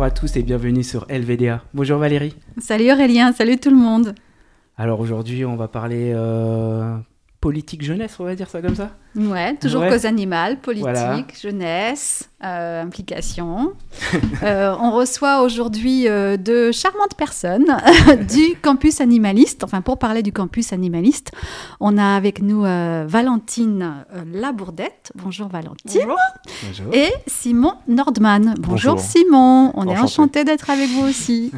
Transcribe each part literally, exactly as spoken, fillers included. Bonjour à tous et bienvenue sur L V D A. Bonjour Valérie. Salut Aurélien, salut tout le monde. Alors aujourd'hui, on va parler euh, politique jeunesse, on va dire ça comme ça. Ouais, toujours ouais. Cause animale, politique, voilà. Jeunesse, euh, implication. euh, on reçoit aujourd'hui euh, deux charmantes personnes du Campus Animaliste. Enfin, pour parler du Campus Animaliste, on a avec nous euh, Valentine euh, Labourdette. Bonjour Valentine. Bonjour. Et Simon Nordmann. Bonjour, Bonjour. Simon. On Enchanté. est enchantés d'être avec vous aussi.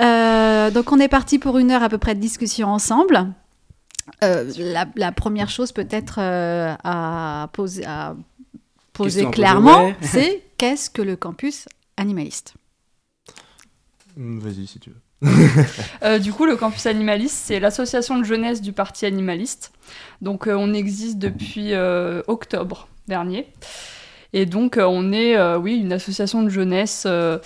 euh, donc, on est parti pour une heure à peu près de discussion ensemble. Euh, la, la première chose peut-être euh, à poser, à poser clairement, ouais. c'est qu'est-ce que le Campus Animaliste ? Vas-y si tu veux. euh, du coup, le Campus Animaliste, c'est l'association de jeunesse du Parti Animaliste. Donc euh, on existe depuis euh, octobre dernier. Et donc euh, on est euh, oui, une association de jeunesse... Euh,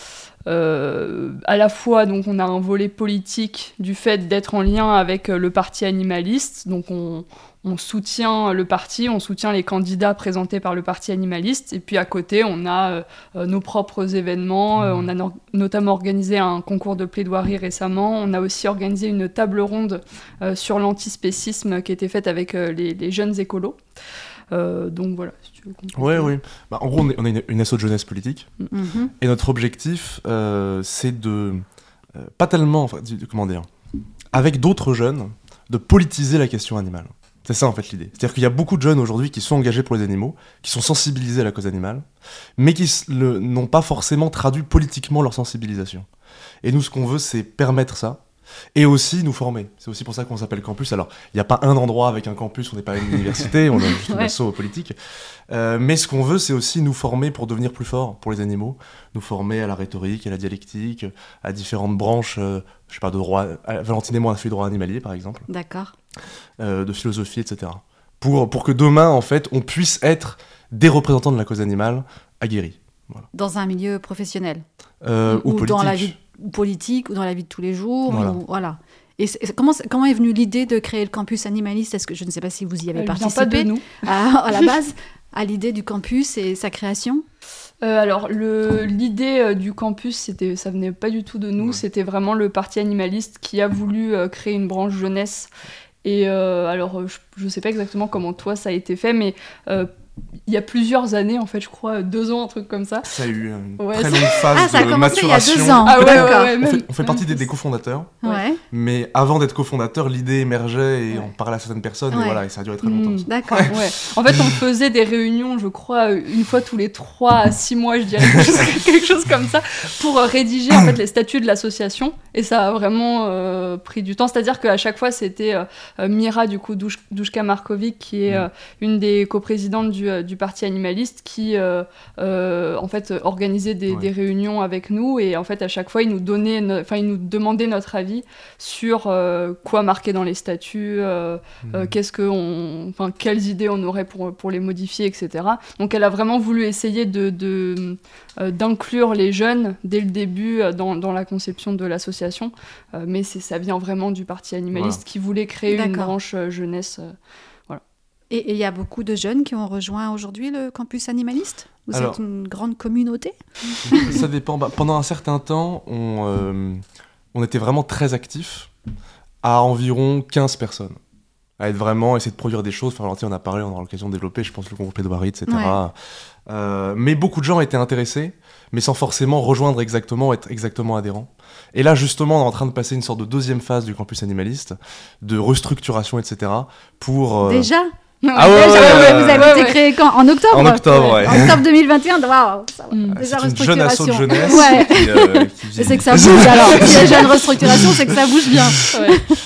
Euh, à la fois, donc, on a un volet politique du fait d'être en lien avec euh, le Parti Animaliste. Donc, on, on soutient le parti, on soutient les candidats présentés par le Parti Animaliste. Et puis, à côté, on a euh, nos propres événements. Euh, on a no- notamment organisé un concours de plaidoirie récemment. On a aussi organisé une table ronde euh, sur l'antispécisme qui était faite avec euh, les, les jeunes écolos. Euh, donc voilà, si tu veux comprendre. Ouais, oui. Bah, en gros, on est, on est une, une asso de jeunesse politique. Mm-hmm. Et notre objectif, euh, c'est de. Euh, pas tellement. Enfin, de, comment dire. Avec d'autres jeunes, de politiser la question animale. C'est ça, en fait, l'idée. C'est-à-dire qu'il y a beaucoup de jeunes aujourd'hui qui sont engagés pour les animaux, qui sont sensibilisés à la cause animale, mais qui le, n'ont pas forcément traduit politiquement leur sensibilisation. Et nous, ce qu'on veut, c'est permettre ça. Et aussi nous former. C'est aussi pour ça qu'on s'appelle Campus. Alors, il n'y a pas un endroit avec un campus, on n'est pas une université, on est juste ouais. une asso politique. Euh, mais ce qu'on veut, c'est aussi nous former pour devenir plus forts pour les animaux, nous former à la rhétorique, à la dialectique, à différentes branches, euh, je sais pas, de droit... Euh, Valentine et moi, on a fait droit animalier, par exemple. D'accord. Euh, de philosophie, et cetera. Pour, pour que demain, en fait, on puisse être des représentants de la cause animale aguerris. Voilà. Dans un milieu professionnel euh, ou, ou politique. Dans la vie politique ou dans la vie de tous les jours. Voilà. Ou, voilà. Et comment, comment est venue l'idée de créer le Campus Animaliste ? Est-ce que, je ne sais pas si vous y avez Elle participé vient pas de nous. À, à la base, à l'idée du campus et sa création ? Euh, alors, le, l'idée euh, du campus, c'était, ça venait pas du tout de nous. Ouais. C'était vraiment le Parti Animaliste qui a voulu euh, créer une branche jeunesse. Et euh, alors, je, je sais pas exactement comment toi ça a été fait, mais... Euh, il y a plusieurs années, en fait, je crois, deux ans, un truc comme ça. Ça a eu une ouais, très longue phase ah, ça a de maturation. Il y a deux ans. Ah, ouais, ouais, ouais, ouais, on, même, fait, on fait partie des, des cofondateurs. Ouais. Mais avant d'être cofondateur, l'idée émergeait et ouais. on parlait à certaines personnes. Ouais. Et voilà, et ça a duré très longtemps. Mmh, d'accord. Ouais. Ouais. En fait, on faisait des réunions, je crois, une fois tous les trois à six mois, je dirais, quelque chose, quelque chose comme ça, pour rédiger en fait les statuts de l'association. Et ça a vraiment euh, pris du temps. C'est-à-dire qu'à chaque fois, c'était euh, Mira, du coup, Dush- Dushka Markovic, qui est euh, une des coprésidentes du Du, du Parti Animaliste qui euh, euh, en fait organisait des, ouais. des réunions avec nous et en fait à chaque fois il nous donnait, enfin no- il nous demandait notre avis sur euh, quoi marquer dans les statuts, euh, mmh. euh, qu'est-ce que on, enfin quelles idées on aurait pour pour les modifier, et cetera. Donc elle a vraiment voulu essayer de, de euh, d'inclure les jeunes dès le début dans dans la conception de l'association, euh, mais c'est ça vient vraiment du Parti Animaliste voilà. qui voulait créer D'accord. une branche jeunesse. Euh, Et il y a beaucoup de jeunes qui ont rejoint aujourd'hui le Campus Animaliste ? Vous Alors, êtes une grande communauté ? Ça dépend. Bah, pendant un certain temps, on, euh, on était vraiment très actifs à environ quinze personnes. À être vraiment, essayer de produire des choses. Enfin, Valentine, on a parlé, on aura l'occasion de développer, je pense, le concours plaidoirie, et cetera. Ouais. Euh, mais beaucoup de gens étaient intéressés, mais sans forcément rejoindre exactement, être exactement adhérents. Et là, justement, on est en train de passer une sorte de deuxième phase du Campus Animaliste, de restructuration, et cetera. Pour, euh, Déjà ? Ah ouais, ouais, ouais, vous avez ouais, été ouais. créé quand ? En octobre ? En octobre, ouais. En octobre deux mille vingt et un, waouh, ça va. Mmh. Déjà, c'est une jeune asso de jeunesse. Ouais. Qui, euh, qui c'est que ça bouge alors. Si la jeune restructuration, c'est que ça bouge bien. Ouais.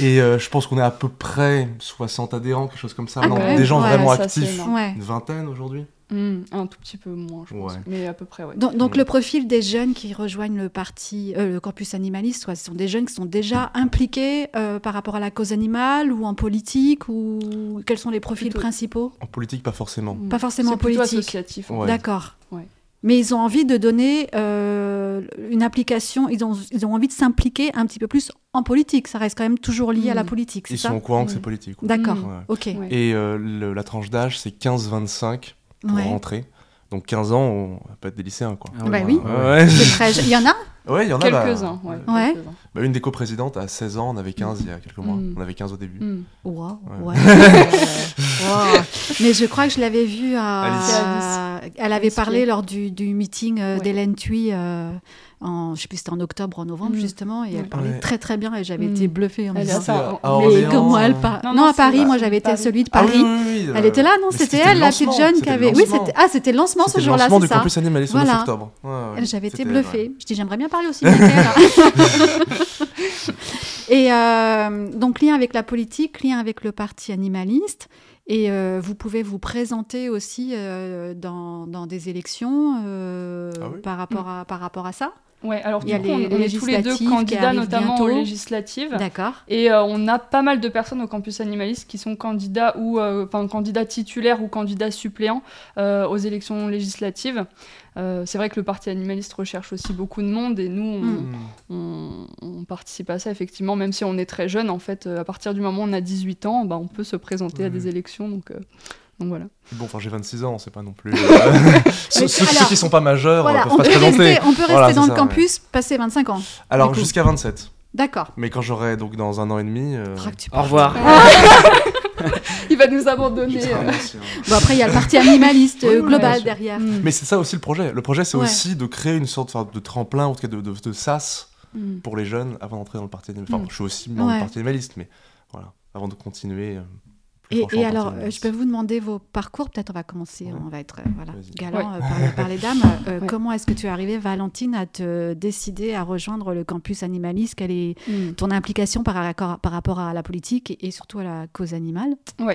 Et euh, je pense qu'on est à peu près soixante adhérents, quelque chose comme ça. Ah, non, des gens ouais, vraiment ça, actifs. Ouais. Une vingtaine aujourd'hui. Mmh, un tout petit peu moins, je pense, ouais. mais à peu près, ouais. Donc, donc mmh. le profil des jeunes qui rejoignent le parti, euh, le Campus Animaliste, ouais, ce sont des jeunes qui sont déjà impliqués euh, par rapport à la cause animale ou en politique ou quels sont les profils plutôt... principaux ? En politique, pas forcément. Mmh. Pas forcément en politique. C'est plutôt associatif. Ouais. D'accord. Ouais. Mais ils ont envie de donner euh, une application, ils ont, ils ont envie de s'impliquer un petit peu plus en politique. Ça reste quand même toujours lié mmh. à la politique, c'est ils ça ? Ils sont au courant mmh. que c'est politique. Quoi. D'accord, mmh. ouais. ok. Ouais. Et euh, le, la tranche d'âge, c'est quinze vingt-cinq pour ouais. rentrer. Donc quinze ans, on va pas être des lycéens, quoi. Ah, bah oui, ouais. C'est très... il y en a ouais, il y en a quelques-uns. Bah, ouais. Ouais. Quelques bah, une des coprésidentes à seize ans, on avait quinze il y a quelques mois. Mm. On avait quinze au début. Mm. Waouh. Wow. Ouais. Wow. Mais je crois que je l'avais vue à... Alice. À... Elle avait Alice parlé Alice. lors du, du meeting euh, ouais. d'Hélène Thouy, euh, en... je ne sais plus si c'était en octobre ou en novembre, mm. justement, et elle parlait ouais. très très bien, et j'avais mm. été bluffée en me disant... Ça, à... Mais comment elle parle... Non, non, non à Paris, là, moi j'avais été à celui de Paris. Elle était là, non, c'était elle, la petite jeune qui avait... Oui, ah, c'était le lancement ce jour-là, c'est ça. C'était le lancement du Campus Animaliste en octobre. J'avais été bluffée. Je dis, j'aimerais bien parler aussi. Et euh, donc, lien avec la politique, lien avec le Parti Animaliste. Et euh, vous pouvez vous présenter aussi euh, dans, dans des élections euh, ah oui. par, rapport à, par rapport à ça. Oui, alors du coup, on, on est tous les deux candidats, notamment bientôt. aux législatives. D'accord. Et euh, on a pas mal de personnes au Campus Animaliste qui sont candidats, ou, euh, enfin, candidats titulaires ou candidats suppléants euh, aux élections législatives. Euh, c'est vrai que le Parti Animaliste recherche aussi beaucoup de monde, et nous, on, mmh. on, on participe à ça, effectivement, même si on est très jeune. En fait, euh, à partir du moment où on a dix-huit ans, bah, on peut se présenter mmh. à des élections, donc... Euh... Donc voilà. Bon, enfin, j'ai vingt-six ans, c'est pas non plus. Euh... ceux, ceux, Alors, ceux qui sont pas majeurs voilà, peuvent pas se présenter. Rester, on peut rester voilà, dans le ça, campus, ouais. passer vingt-cinq ans. Alors jusqu'à vingt-sept. D'accord. Mais quand j'aurai donc dans un an et demi. Euh... Au revoir. Il va nous abandonner. Euh... Bon, après, il y a le Parti Animaliste euh, global ouais, derrière. Mm. Mais c'est ça aussi le projet. Le projet, c'est ouais. aussi de créer une sorte de tremplin, en tout cas de, de, de sas mm. pour les jeunes avant d'entrer dans le Parti Animaliste. Enfin, mm. je suis aussi membre ouais. du Parti Animaliste, mais voilà, avant de continuer. Euh... Et, et alors, je peux vous demander vos parcours. Peut-être on va commencer, ouais. on va être voilà, galant ouais. par, par les dames. Euh, ouais. Comment est-ce que tu es arrivée, Valentine, à te décider à rejoindre le Campus Animaliste? Quelle est mm. ton implication par, à, par rapport à la politique et, et surtout à la cause animale? Oui.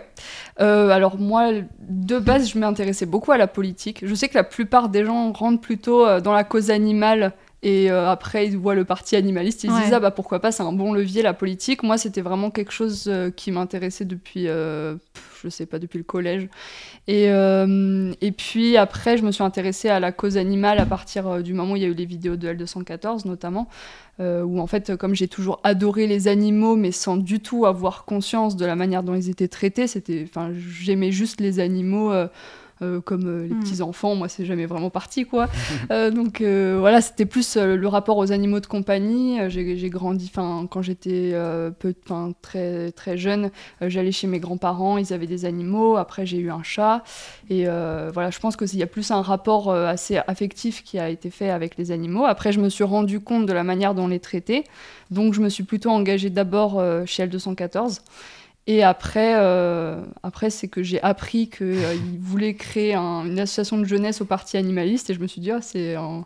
Euh, alors moi, de base, je m'intéressais beaucoup à la politique. Je sais que la plupart des gens rentrent plutôt dans la cause animale. Et euh, après, ils voient le Parti Animaliste, ils ouais. se disent « Ah bah pourquoi pas, c'est un bon levier, la politique ». Moi, c'était vraiment quelque chose euh, qui m'intéressait depuis, euh, pff, je sais pas, depuis le collège. Et, euh, et puis après, je me suis intéressée à la cause animale à partir euh, du moment où il y a eu les vidéos de L deux cent quatorze, notamment, euh, où en fait, comme j'ai toujours adoré les animaux, mais sans du tout avoir conscience de la manière dont ils étaient traités, c'était, j'aimais juste les animaux... Euh, Euh, comme euh, les mmh. petits-enfants, moi, c'est jamais vraiment parti, quoi. Euh, donc, euh, voilà, c'était plus euh, le rapport aux animaux de compagnie. Euh, j'ai, j'ai grandi, enfin, quand j'étais euh, peu, très, très jeune, euh, j'allais chez mes grands-parents, ils avaient des animaux. Après, j'ai eu un chat. Et euh, voilà, je pense qu'il y a plus un rapport euh, assez affectif qui a été fait avec les animaux. Après, je me suis rendu compte de la manière dont on les traitait. Donc, je me suis plutôt engagée d'abord euh, chez L deux cent quatorze. Et après, euh, après, c'est que j'ai appris qu'ils euh, voulaient créer un, une association de jeunesse au Parti Animaliste. Et je me suis dit, oh, c'est un,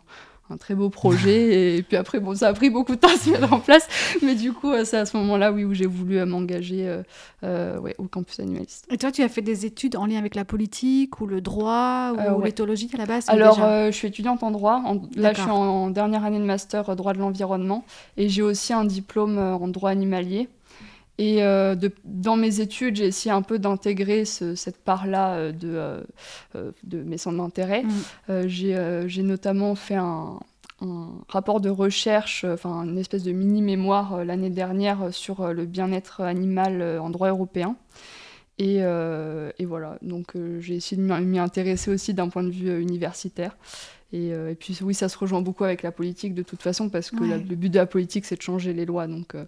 un très beau projet. Et puis après, bon, ça a pris beaucoup de temps à se mettre en place. Mais du coup, c'est à ce moment-là oui, où j'ai voulu euh, m'engager euh, euh, ouais, au Campus Animaliste. Et toi, tu as fait des études en lien avec la politique ou le droit ou euh, ouais. l'éthologie à la base? Alors, déjà... euh, je suis étudiante en droit. En, là, je suis en, en dernière année de master droit de l'environnement. Et j'ai aussi un diplôme en droit animalier. Et euh, de, dans mes études, j'ai essayé un peu d'intégrer ce, cette part-là euh, de, euh, de mes centres d'intérêt. Mmh. Euh, j'ai, euh, j'ai notamment fait un, un rapport de recherche, enfin euh, une espèce de mini-mémoire euh, l'année dernière euh, sur euh, le bien-être animal euh, en droit européen. Et, euh, et voilà, donc euh, j'ai essayé de m'y intéresser aussi d'un point de vue euh, universitaire. Et, euh, et puis oui, ça se rejoint beaucoup avec la politique de toute façon, parce que ouais. la, le but de la politique, c'est de changer les lois, donc, euh,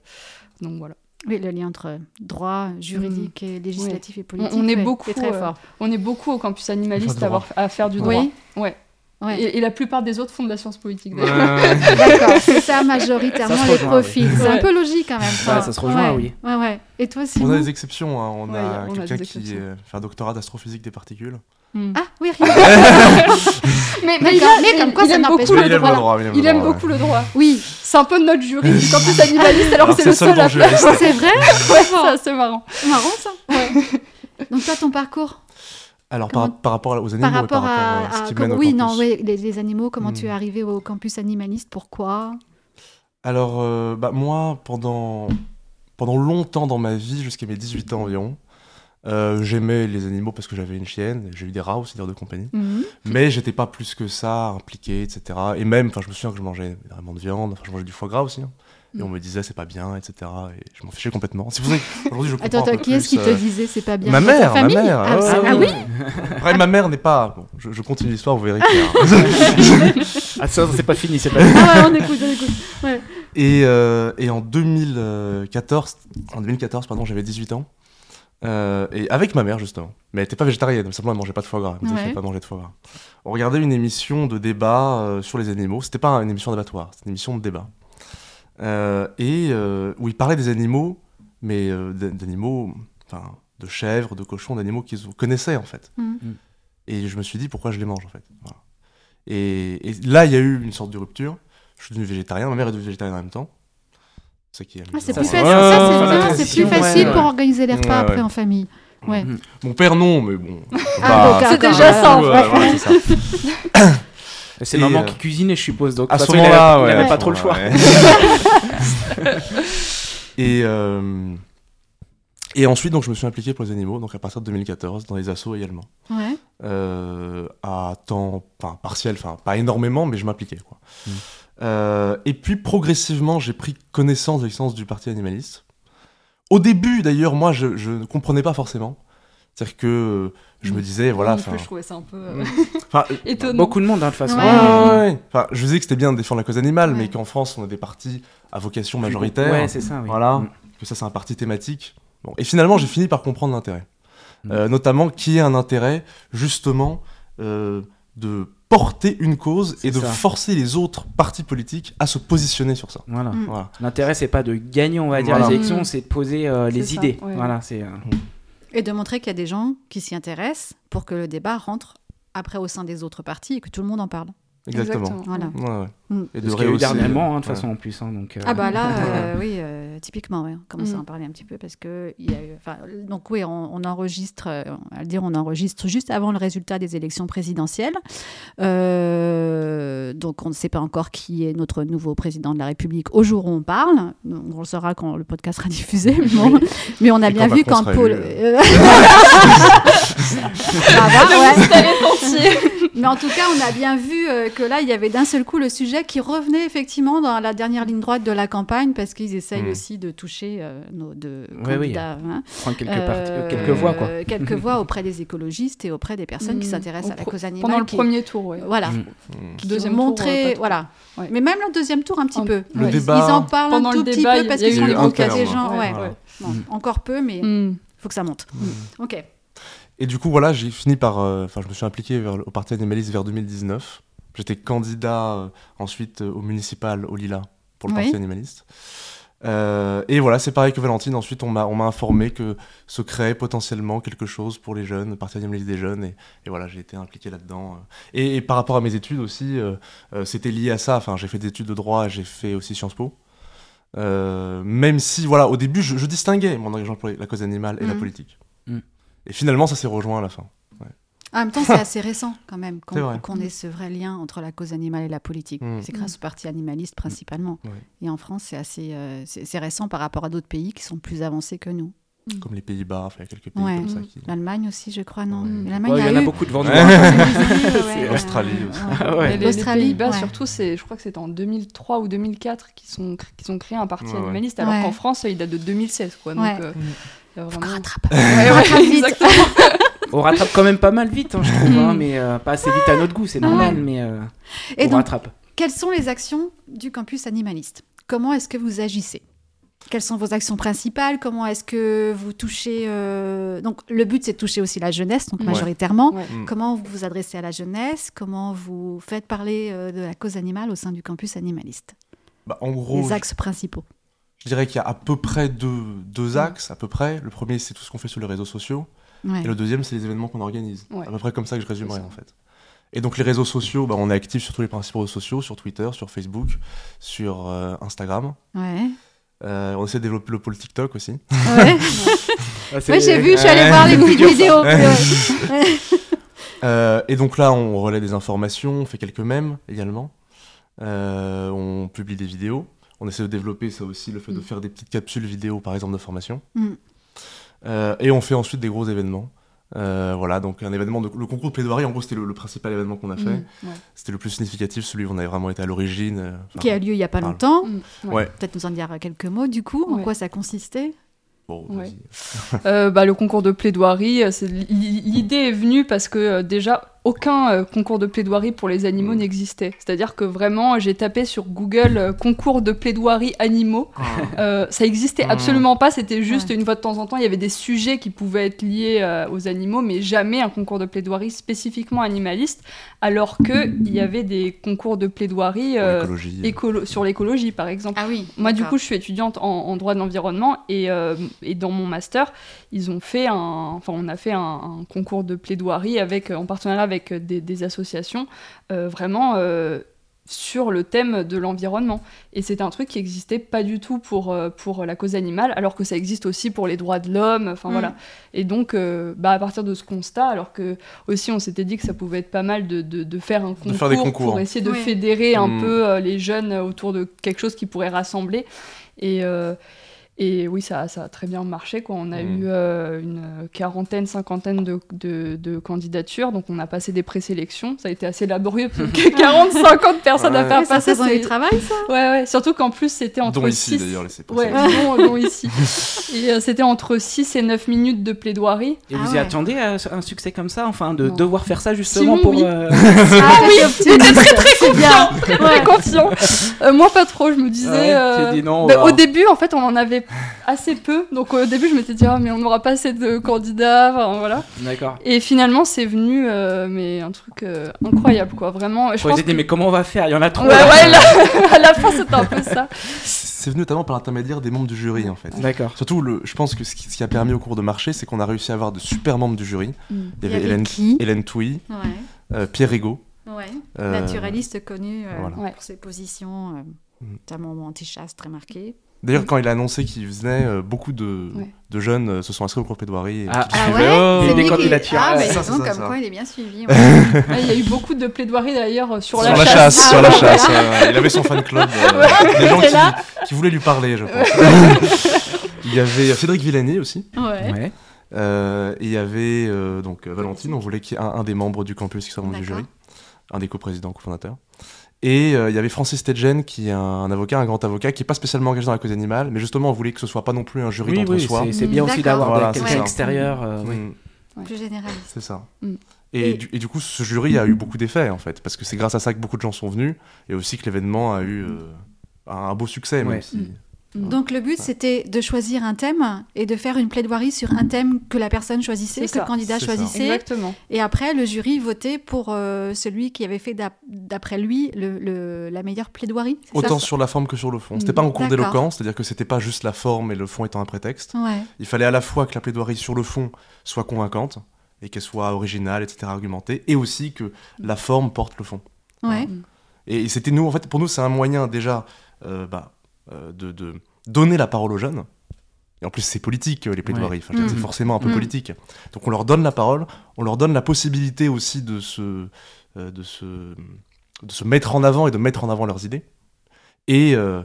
donc voilà. Oui, le lien entre droit juridique mmh. et législatif oui. et politique, on, on est ouais, beaucoup, c'est très fort. Euh, on est beaucoup au Campus Animaliste à, avoir, à faire du droit. Oui. Ouais. Ouais. Et, et la plupart des autres font de la science politique. D'ailleurs. Euh... D'accord, c'est ça majoritairement ça les rejoint, profils. Oui. C'est ouais. un peu logique quand même. Ça, ouais, ça se rejoint, ouais. oui. Ouais, ouais. Et toi, Simon ? On a des exceptions. Hein. On ouais, a, a quelqu'un qui euh, fait un doctorat d'astrophysique des particules. Hmm. Ah oui, rien. mais, mais, a, mais comme quoi ça n'empêche pas le droit. Il aime, il aime droit, beaucoup ouais. le droit. Oui, c'est un peu notre jury du Campus Animaliste, alors, alors c'est, c'est le seul à faire. C'est vrai ouais, ça, c'est marrant. Marrant ça ouais. Donc toi, ton parcours? Alors comment... par, par rapport aux animaux, par rapport, par rapport à, à, à ce qui mène au campus. Oui, non, oui, les, les animaux, comment hmm. tu es arrivée au Campus Animaliste? Pourquoi? Alors, euh, bah, moi, pendant, pendant longtemps dans ma vie, jusqu'à mes dix-huit ans environ, Euh, j'aimais les animaux parce que j'avais une chienne, j'ai eu des rats aussi, des rats de compagnie, mmh. mais j'étais pas plus que ça impliqué, et cetera. Et même, enfin, je me souviens que je mangeais énormément de viande, enfin, je mangeais du foie gras aussi, hein. et on me disait c'est pas bien, et cetera. Et je m'en fichais complètement. C'est pour ça qu'aujourd'hui je comprends. Attends, attends, qui est-ce qui te disait c'est pas bien ? Ma mère, ma mère. Ah, ah, ah oui. Après ma mère n'est pas. Bon, je, je continue l'histoire, vous verrez. Ah ça, c'est pas fini, c'est pas. Fini. Ah ouais, on écoute, on écoute. Ouais. Et euh, et en deux mille quatorze, en deux mille quatorze, pardon, j'avais dix-huit ans. Euh, et avec ma mère justement, mais elle n'était pas végétarienne, simplement elle ne mangeait pas de foie gras, elle ne ouais. pas manger de foie gras. On regardait une émission de débat euh, sur les animaux, c'était pas une émission d'abattoir, c'était une émission de débat, euh, et euh, où ils parlaient des animaux, mais euh, d'animaux, enfin de chèvres, de cochons, d'animaux qu'ils connaissaient en fait. Mmh. Et je me suis dit pourquoi je les mange en fait. Voilà. Et, et là il y a eu une sorte de rupture, je suis devenu végétarien, ma mère est devenue végétarienne en même temps. C'est, ah, c'est plus facile, ouais, ça, c'est, ouais, bien. C'est plus facile ouais, pour ouais. organiser les repas ouais, après ouais. en famille. Ouais. Mon père non, mais bon. Ah, bah, c'est déjà ça. C'est maman qui cuisinait, je suppose. Donc à ce moment-là, il n'avait pas trop le choix. Et euh, et ensuite, donc, je me suis impliqué pour les animaux, donc à partir de deux mille quatorze, dans les assos également. Ouais. Euh, à temps, enfin partiel, enfin pas énormément, mais je m'impliquais quoi. Mm. Euh, et puis progressivement j'ai pris connaissance de l'existence du Parti Animaliste. Au début d'ailleurs moi je, je ne comprenais pas forcément, c'est-à-dire que euh, je me disais voilà, enfin, je trouvais ça un peu euh... étonnant. Beaucoup de monde hein, de toute façon. Ouais. Ouais, ouais, ouais. Enfin, je disais que c'était bien de défendre la cause animale, ouais. mais qu'en France on a des partis à vocation majoritaire, ouais, c'est ça, oui. voilà, mmh. que ça c'est un parti thématique. Bon. Et finalement j'ai fini par comprendre l'intérêt, mmh. euh, notamment qui est un intérêt justement euh, de porter une cause c'est et de ça. Forcer les autres partis politiques à se positionner sur ça. Voilà. Mm. voilà. L'intérêt, c'est pas de gagner, on va dire, voilà. les élections, mm. c'est de poser euh, les ça, idées. Ouais. Voilà, c'est, euh... Et de montrer qu'il y a des gens qui s'y intéressent pour que le débat rentre après au sein des autres partis et que tout le monde en parle. Exactement. Exactement. Voilà. Ouais, ouais. Mm. Et de ce qu'il y a eu dernièrement, de toute façon, en plus. Hein, donc, euh... Ah bah là, euh, oui, euh, typiquement, ouais, on commence mm. à en parler un petit peu parce que... Il y a eu, donc oui, on, on enregistre, on va le dire, on enregistre juste avant le résultat des élections présidentielles. Euh, donc on ne sait pas encore qui est notre nouveau président de la République au jour où on parle. On le saura quand le podcast sera diffusé. Bon. Mais on a et bien vu quand Paul... Mais en tout cas, on a bien vu euh, que là, il y avait d'un seul coup le sujet qui revenait effectivement dans la dernière ligne droite de la campagne parce qu'ils essayent mmh. aussi de toucher euh, nos deux oui, candidats. Oui. Hein. Prendre quelques, euh, parties, euh, quelques voix, quoi. Quelques voix auprès des écologistes et auprès des personnes mmh. qui s'intéressent Au à la pro- cause animale. Pendant qui, le premier tour, oui. Voilà. Mmh. Qui deuxième montré, tour, voilà. Ouais. Mais même le deuxième tour, un petit en, peu. Le ouais. débat, ils en parlent un tout petit débat, peu parce qu'ils sont les bouquets des gens. Ouais. Ouais. Ouais. Bon, mmh. Encore peu, mais il mmh. faut que ça monte. Mmh. OK. Et du coup, voilà, j'ai fini par... Enfin, euh, je me suis impliqué vers, au Parti Animaliste vers deux mille dix-neuf. J'étais candidat euh, ensuite euh, au municipal, au Lila, pour le oui. Parti Animaliste. Euh, et voilà, c'est pareil que Valentine. Ensuite, on m'a, on m'a informé que se créait potentiellement quelque chose pour les jeunes, le Parti Animaliste des jeunes. Et, et voilà, j'ai été impliqué là-dedans. Et, et par rapport à mes études aussi, euh, euh, c'était lié à ça. Enfin, j'ai fait des études de droit, j'ai fait aussi Sciences Po. Euh, même si, voilà, au début, je, je distinguais mon engagement pour la cause animale et mmh. la politique. Mmh. Et finalement, ça s'est rejoint à la fin. Ouais. En même temps, c'est assez récent quand même qu'on, qu'on ait ce vrai lien entre la cause animale et la politique. Mmh. C'est grâce mmh. au Parti Animaliste principalement. Oui. Et en France, c'est assez euh, c'est, c'est récent par rapport à d'autres pays qui sont plus avancés que nous. Comme mmh. les Pays-Bas, il y a quelques pays ouais. comme ça. Qui... L'Allemagne aussi, je crois, non mmh. L'Allemagne ouais, il y, a y en a eu... beaucoup de vendus. ouais. L'Australie aussi. Ouais. Ouais. Les, les Pays-Bas, ouais. surtout, c'est, je crois que c'est en deux mille trois ou deux mille quatre qu'ils, sont, qu'ils ont créé un Parti ouais, Animaliste, ouais. alors ouais. qu'en France, il date de deux mille seize. Quoi, donc, ouais. euh... mmh. Faut qu'on rattrape. Ouais, on, rattrape vite. On rattrape quand même pas mal vite, hein, je trouve, hein, mais euh, pas assez vite à notre goût, c'est normal, ouais. mais euh, et on donc, rattrape. Quelles sont les actions du Campus Animaliste ? Comment est-ce que vous agissez ? Quelles sont vos actions principales ? Comment est-ce que vous touchez... Euh... Donc, le but, c'est de toucher aussi la jeunesse, donc majoritairement. Ouais. Ouais. Comment vous vous adressez à la jeunesse ? Comment vous faites parler euh, de la cause animale au sein du Campus Animaliste ? Bah, en gros, les axes je... principaux. Je dirais qu'il y a à peu près deux, deux axes, à peu près. Le premier, c'est tout ce qu'on fait sur les réseaux sociaux. Ouais. Et le deuxième, c'est les événements qu'on organise. Ouais. À peu près comme ça que je résumerais, en fait. Et donc, les réseaux sociaux, bah, on est actifs sur tous les principaux réseaux sociaux, sur Twitter, sur Facebook, sur euh, Instagram. Ouais. Euh, on essaie de développer le pôle TikTok aussi. Ouais. ah, ouais, j'ai vu, je suis allée ouais. voir les petites vidéos. ouais. euh, et donc là, on relaie des informations, on fait quelques mèmes également. Euh, on publie des vidéos. On essaie de développer ça aussi, le fait mmh. de faire des petites capsules vidéo, par exemple, de formation. Mmh. Euh, et on fait ensuite des gros événements. Euh, voilà, donc un événement, de, le concours de plaidoirie, en gros, c'était le, le principal événement qu'on a fait. Mmh, ouais. C'était le plus significatif, celui où on avait vraiment été à l'origine. Euh, qui a lieu il n'y a pas longtemps. Mmh, ouais. Ouais. Peut-être nous en dire quelques mots, du coup, ouais. En quoi ça consistait ? Bon, ouais. euh, bah, le concours de plaidoirie, c'est, l'idée est venue parce que euh, déjà aucun euh, concours de plaidoirie pour les animaux mmh. n'existait. C'est-à-dire que vraiment, j'ai tapé sur Google euh, concours de plaidoirie animaux. Euh, ça existait mmh. absolument pas. C'était juste ouais. une fois de temps en temps, il y avait des sujets qui pouvaient être liés euh, aux animaux, mais jamais un concours de plaidoirie spécifiquement animaliste. Alors que il y avait des concours de plaidoirie euh, l'écologie, écolo- euh. sur l'écologie, par exemple. Ah oui, moi, d'accord. du coup, je suis étudiante en, en droit de l'environnement et, euh, et dans mon master, ils ont fait un, enfin, on a fait un, un concours de plaidoirie avec, en partenariat avec avec des, des associations, euh, vraiment euh, sur le thème de l'environnement. Et c'est un truc qui n'existait pas du tout pour, euh, pour la cause animale, alors que ça existe aussi pour les droits de l'homme, enfin mmh. voilà. Et donc, euh, bah, à partir de ce constat, alors que aussi on s'était dit que ça pouvait être pas mal de, de, de faire un concours, de faire des concours pour essayer de oui. fédérer mmh. un peu euh, les jeunes autour de quelque chose qui pourrait rassembler. Et... Euh, Et oui, ça, ça a très bien marché, quoi. On a mmh. eu euh, une quarantaine, cinquantaine de, de, de candidatures. Donc, on a passé des présélections. Ça a été assez laborieux. quarante, cinquante personnes ouais. à faire ouais, passer. Ça, c'est du travail, ça ? Ouais, ouais. Surtout qu'en plus, c'était entre... Dont ici, six... d'ailleurs, les présélections. Ouais, dont, dont ici. Et euh, c'était entre six et neuf minutes de plaidoirie. Et ah vous ouais. y attendez à un succès comme ça ? Enfin, de non. devoir faire ça, justement, Simon, pour... Oui. Euh... Ah oui, j'étais très, très confiant. Très, très ouais. confiant. Euh, moi, pas trop. Je me disais... Ouais, euh... dit non, bah, alors... Au début, en fait, on en avait assez peu, donc au début je m'étais dit ah mais on n'aura pas assez de candidats, enfin, voilà. D'accord. Et finalement c'est venu euh, mais un truc euh, incroyable quoi, vraiment. Je pense dit, que... mais comment on va faire ? Il y en a trop. Bah, ouais, là, à la fin c'était un peu ça. C'est venu notamment par l'intermédiaire des membres du jury en fait. D'accord. Surtout le, je pense que ce qui, ce qui a permis au cours de marché, c'est qu'on a réussi à avoir de super membres du jury. Mmh. Il y avait Hélène, Hélène Thouy, ouais. euh, Pierre Rigot, ouais. euh, naturaliste connu euh, voilà. ouais. pour ses positions, euh, notamment anti-chasse très marquées. D'ailleurs, quand il a annoncé qu'il venait, euh, beaucoup de, ouais. de jeunes euh, se sont inscrits au cours de plaidoirie. Et ah, ah ouais oh, c'est lui qui... Ah, mais disons comme ça. Quoi, il est bien suivi. Ouais. Ouais, il y a eu beaucoup de plaidoiries, d'ailleurs, sur, sur la, la chasse. chasse ah, sur la chasse, ouais. euh, il avait son fan club. Euh, ouais, des gens qui, qui voulaient lui parler, je pense. Il y avait Cédric Villani aussi. Ouais. ouais. Euh, et il y avait euh, donc, Valentine, on voulait qu'il y ait un, un des membres du campus qui soit membre du jury. Un des coprésidents, cofondateurs. Et il euh, y avait Francis Tedgen, qui est un, un avocat, un grand avocat, qui n'est pas spécialement engagé dans la cause animale, mais justement on voulait que ce ne soit pas non plus un jury oui, d'entre-soi. Oui, c'est, c'est bien mmh, aussi d'avoir voilà, quelqu'un extérieur. Euh, mmh. oui. ouais. Plus généraliste. C'est ça. Mmh. Et, et... Du, et du coup, ce jury a eu beaucoup d'effets, en fait, parce que c'est grâce à ça que beaucoup de gens sont venus, et aussi que l'événement a eu euh, un beau succès, ouais. même si... Mmh. Donc le but, ouais. c'était de choisir un thème et de faire une plaidoirie sur un thème que la personne choisissait, c'est que ça. le candidat c'est choisissait. Exactement. Et après, le jury votait pour euh, celui qui avait fait d'ap- d'après lui le, le, la meilleure plaidoirie. C'est Autant ça sur la forme que sur le fond. C'était pas un concours d'éloquence, c'est-à-dire que c'était pas juste la forme et le fond étant un prétexte. Ouais. Il fallait à la fois que la plaidoirie sur le fond soit convaincante et qu'elle soit originale, et cetera, argumentée, et aussi que la forme porte le fond. Ouais. Mmh. Et, et c'était nous, en fait, pour nous, c'est un moyen déjà. Euh, bah, De, de donner la parole aux jeunes. Et en plus, c'est politique, les plaidoiries. Ouais. Enfin, mmh. C'est forcément un peu mmh. politique. Donc, on leur donne la parole, on leur donne la possibilité aussi de se, euh, de se, de se mettre en avant et de mettre en avant leurs idées. Et, euh,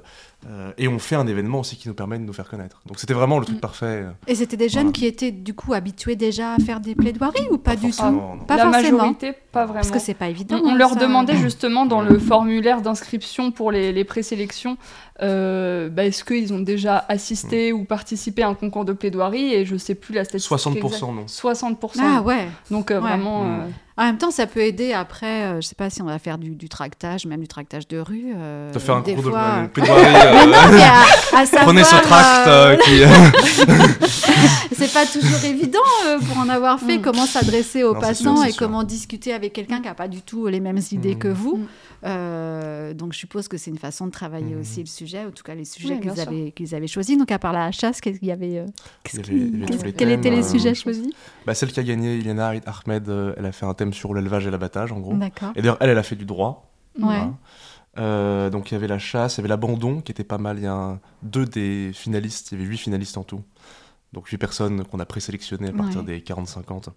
euh, et on fait un événement aussi qui nous permet de nous faire connaître. Donc, c'était vraiment le truc mmh. parfait. Et c'était des jeunes voilà. qui étaient, du coup, habitués déjà à faire des plaidoiries ou pas, pas du tout non. Pas la forcément. Majorité, pas vraiment. Parce que c'est pas évident. On, on leur ça. demandait justement dans le formulaire d'inscription pour les, les présélections Euh, bah est-ce qu'ils ont déjà assisté mmh. ou participé à un concours de plaidoirie et je sais plus la statistique soixante pour cent exacte. Non. soixante pour cent Ah ouais. Donc euh, ouais. vraiment. Mmh. Euh... En même temps, ça peut aider après. Euh, je sais pas si on va faire du, du tractage, même du tractage de rue. Euh, de faire un concours fois... de, de plaidoirie. Euh... non, mais à, à savoir, prenez ce tract. Euh... Qui... c'est pas toujours évident euh, pour en avoir fait. Mmh. Comment s'adresser aux non, passants sûr, et sûr. comment discuter avec quelqu'un qui n'a pas du tout les mêmes idées mmh. que vous. Mmh. Euh, donc je suppose que c'est une façon de travailler mmh. aussi le sujet. En tout cas, les sujets oui, qu'ils, avaient, qu'ils avaient choisis. Donc, à part la chasse, qu'est-ce qu'il y avait, euh, qu'est-ce il y avait, il y avait les quels thèmes, étaient les euh, sujets choisis ? Bah, celle qui a gagné, Iléna Ahmed, euh, elle a fait un thème sur l'élevage et l'abattage, en gros. D'accord. Et d'ailleurs, elle, elle a fait du droit. Ouais. Voilà. Euh, donc, il y avait la chasse, il y avait l'abandon, qui était pas mal. Il y a un, deux des finalistes, il y avait huit finalistes en tout. Donc, huit personnes qu'on a présélectionnées à partir ouais. des quarante cinquante.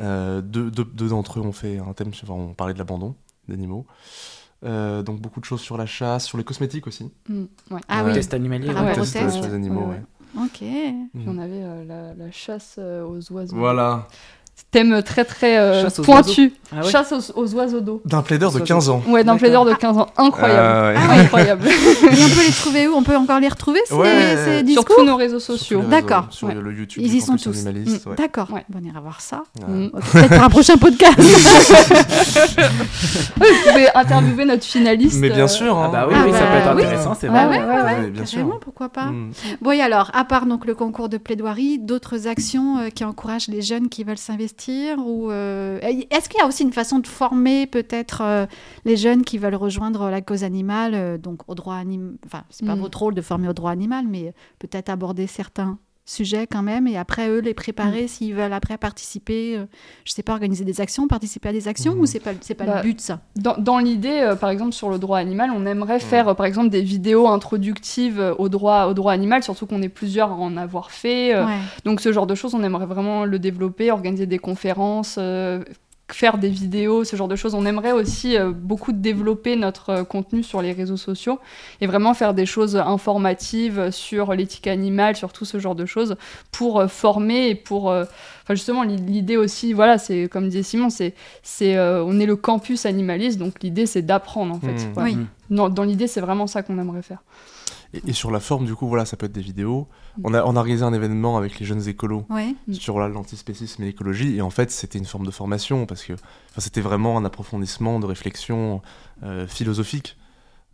Euh, deux, deux, deux d'entre eux ont fait un thème, enfin, on parlait de l'abandon d'animaux. Euh, donc beaucoup de choses sur la chasse, sur les cosmétiques aussi. Mmh, ouais. Ah euh, oui. Test animalier, ouais. test ouais. sur les animaux. Ouais. Ouais. Ok. Mmh. On avait euh, la, la chasse euh, aux oiseaux. Voilà. Thème très très euh, pointu. Ah, oui. Chasse aux, aux oiseaux d'eau. D'un plaideur de quinze ans. Ouais, d'un plaideur de quinze ans. Incroyable. Euh, ouais. ah, incroyable. Et on peut les trouver où? On peut encore les retrouver, ces, ouais, ces discours? Sur tous nos réseaux sociaux. Réseaux, D'accord. Sur ouais. le YouTube. Ils y sont tous. Mmh. Ouais. D'accord. Ouais. Bon, on ira voir ça. Ah. Mmh. Okay, peut-être pour un prochain podcast. Vous pouvez interviewer notre finaliste. Mais bien sûr. Hein. Ah bah oui, ah oui bah, ça peut être intéressant, oui. c'est vrai. Ah ouais, ouais, ouais, ouais, bien sûr. Pourquoi pas. Bon, et alors, à part donc le concours de plaidoirie, d'autres actions qui encouragent les jeunes qui veulent s'investir? Ou euh, est-ce qu'il y a aussi une façon de former peut-être euh, les jeunes qui veulent rejoindre la cause animale, euh, donc au droit animal, enfin c'est pas mmh. votre rôle de former au droit animal, mais peut-être aborder certains sujets quand même, et après eux les préparer mmh. s'ils veulent après participer, euh, je sais pas, organiser des actions, participer à des actions, mmh. ou c'est pas c'est pas bah, le but ça. Dans, dans l'idée, euh, par exemple sur le droit animal, on aimerait mmh. faire euh, par exemple des vidéos introductives au droit au droit animal, surtout qu'on est plusieurs à en avoir fait, euh, ouais. donc ce genre de choses on aimerait vraiment le développer, organiser des conférences, euh, faire des vidéos, ce genre de choses. On aimerait aussi euh, beaucoup développer notre euh, contenu sur les réseaux sociaux et vraiment faire des choses informatives sur l'éthique animale, sur tout ce genre de choses pour euh, former et pour... Euh, enfin justement, l'idée aussi, voilà, c'est comme disait Simon, c'est, c'est, euh, on est le campus animaliste, donc l'idée c'est d'apprendre en fait. Mmh. Voilà. Oui. Dans, dans l'idée, c'est vraiment ça qu'on aimerait faire. Et, et sur la forme, du coup, voilà, ça peut être des vidéos. On a, on a organisé un événement avec les jeunes écolos ouais. sur là, l'antispécisme et l'écologie. Et en fait, c'était une forme de formation parce que c'était vraiment un approfondissement de réflexion euh, philosophique.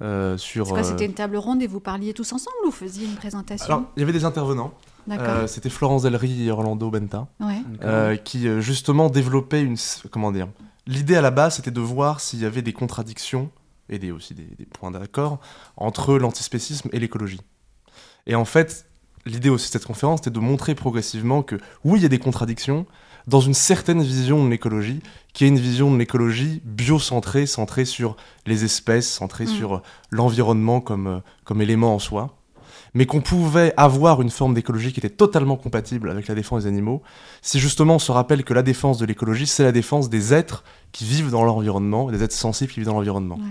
Euh, sur, C'est quoi, c'était une table ronde et vous parliez tous ensemble ou faisiez une présentation? Alors, il y avait des intervenants. Euh, c'était Florence Delry et Orlando Benta ouais. euh, qui, justement, développaient une... Comment dire? L'idée, à la base, c'était de voir s'il y avait des contradictions et des, aussi des, des points d'accord entre l'antispécisme et l'écologie. Et en fait, l'idée aussi de cette conférence, c'était de montrer progressivement que, oui, il y a des contradictions dans une certaine vision de l'écologie, qui est une vision de l'écologie biocentrée, centrée sur les espèces, centrée mmh. sur l'environnement comme, comme élément en soi, mais qu'on pouvait avoir une forme d'écologie qui était totalement compatible avec la défense des animaux, si justement on se rappelle que la défense de l'écologie, c'est la défense des êtres qui vivent dans l'environnement, des êtres sensibles qui vivent dans l'environnement. Ouais.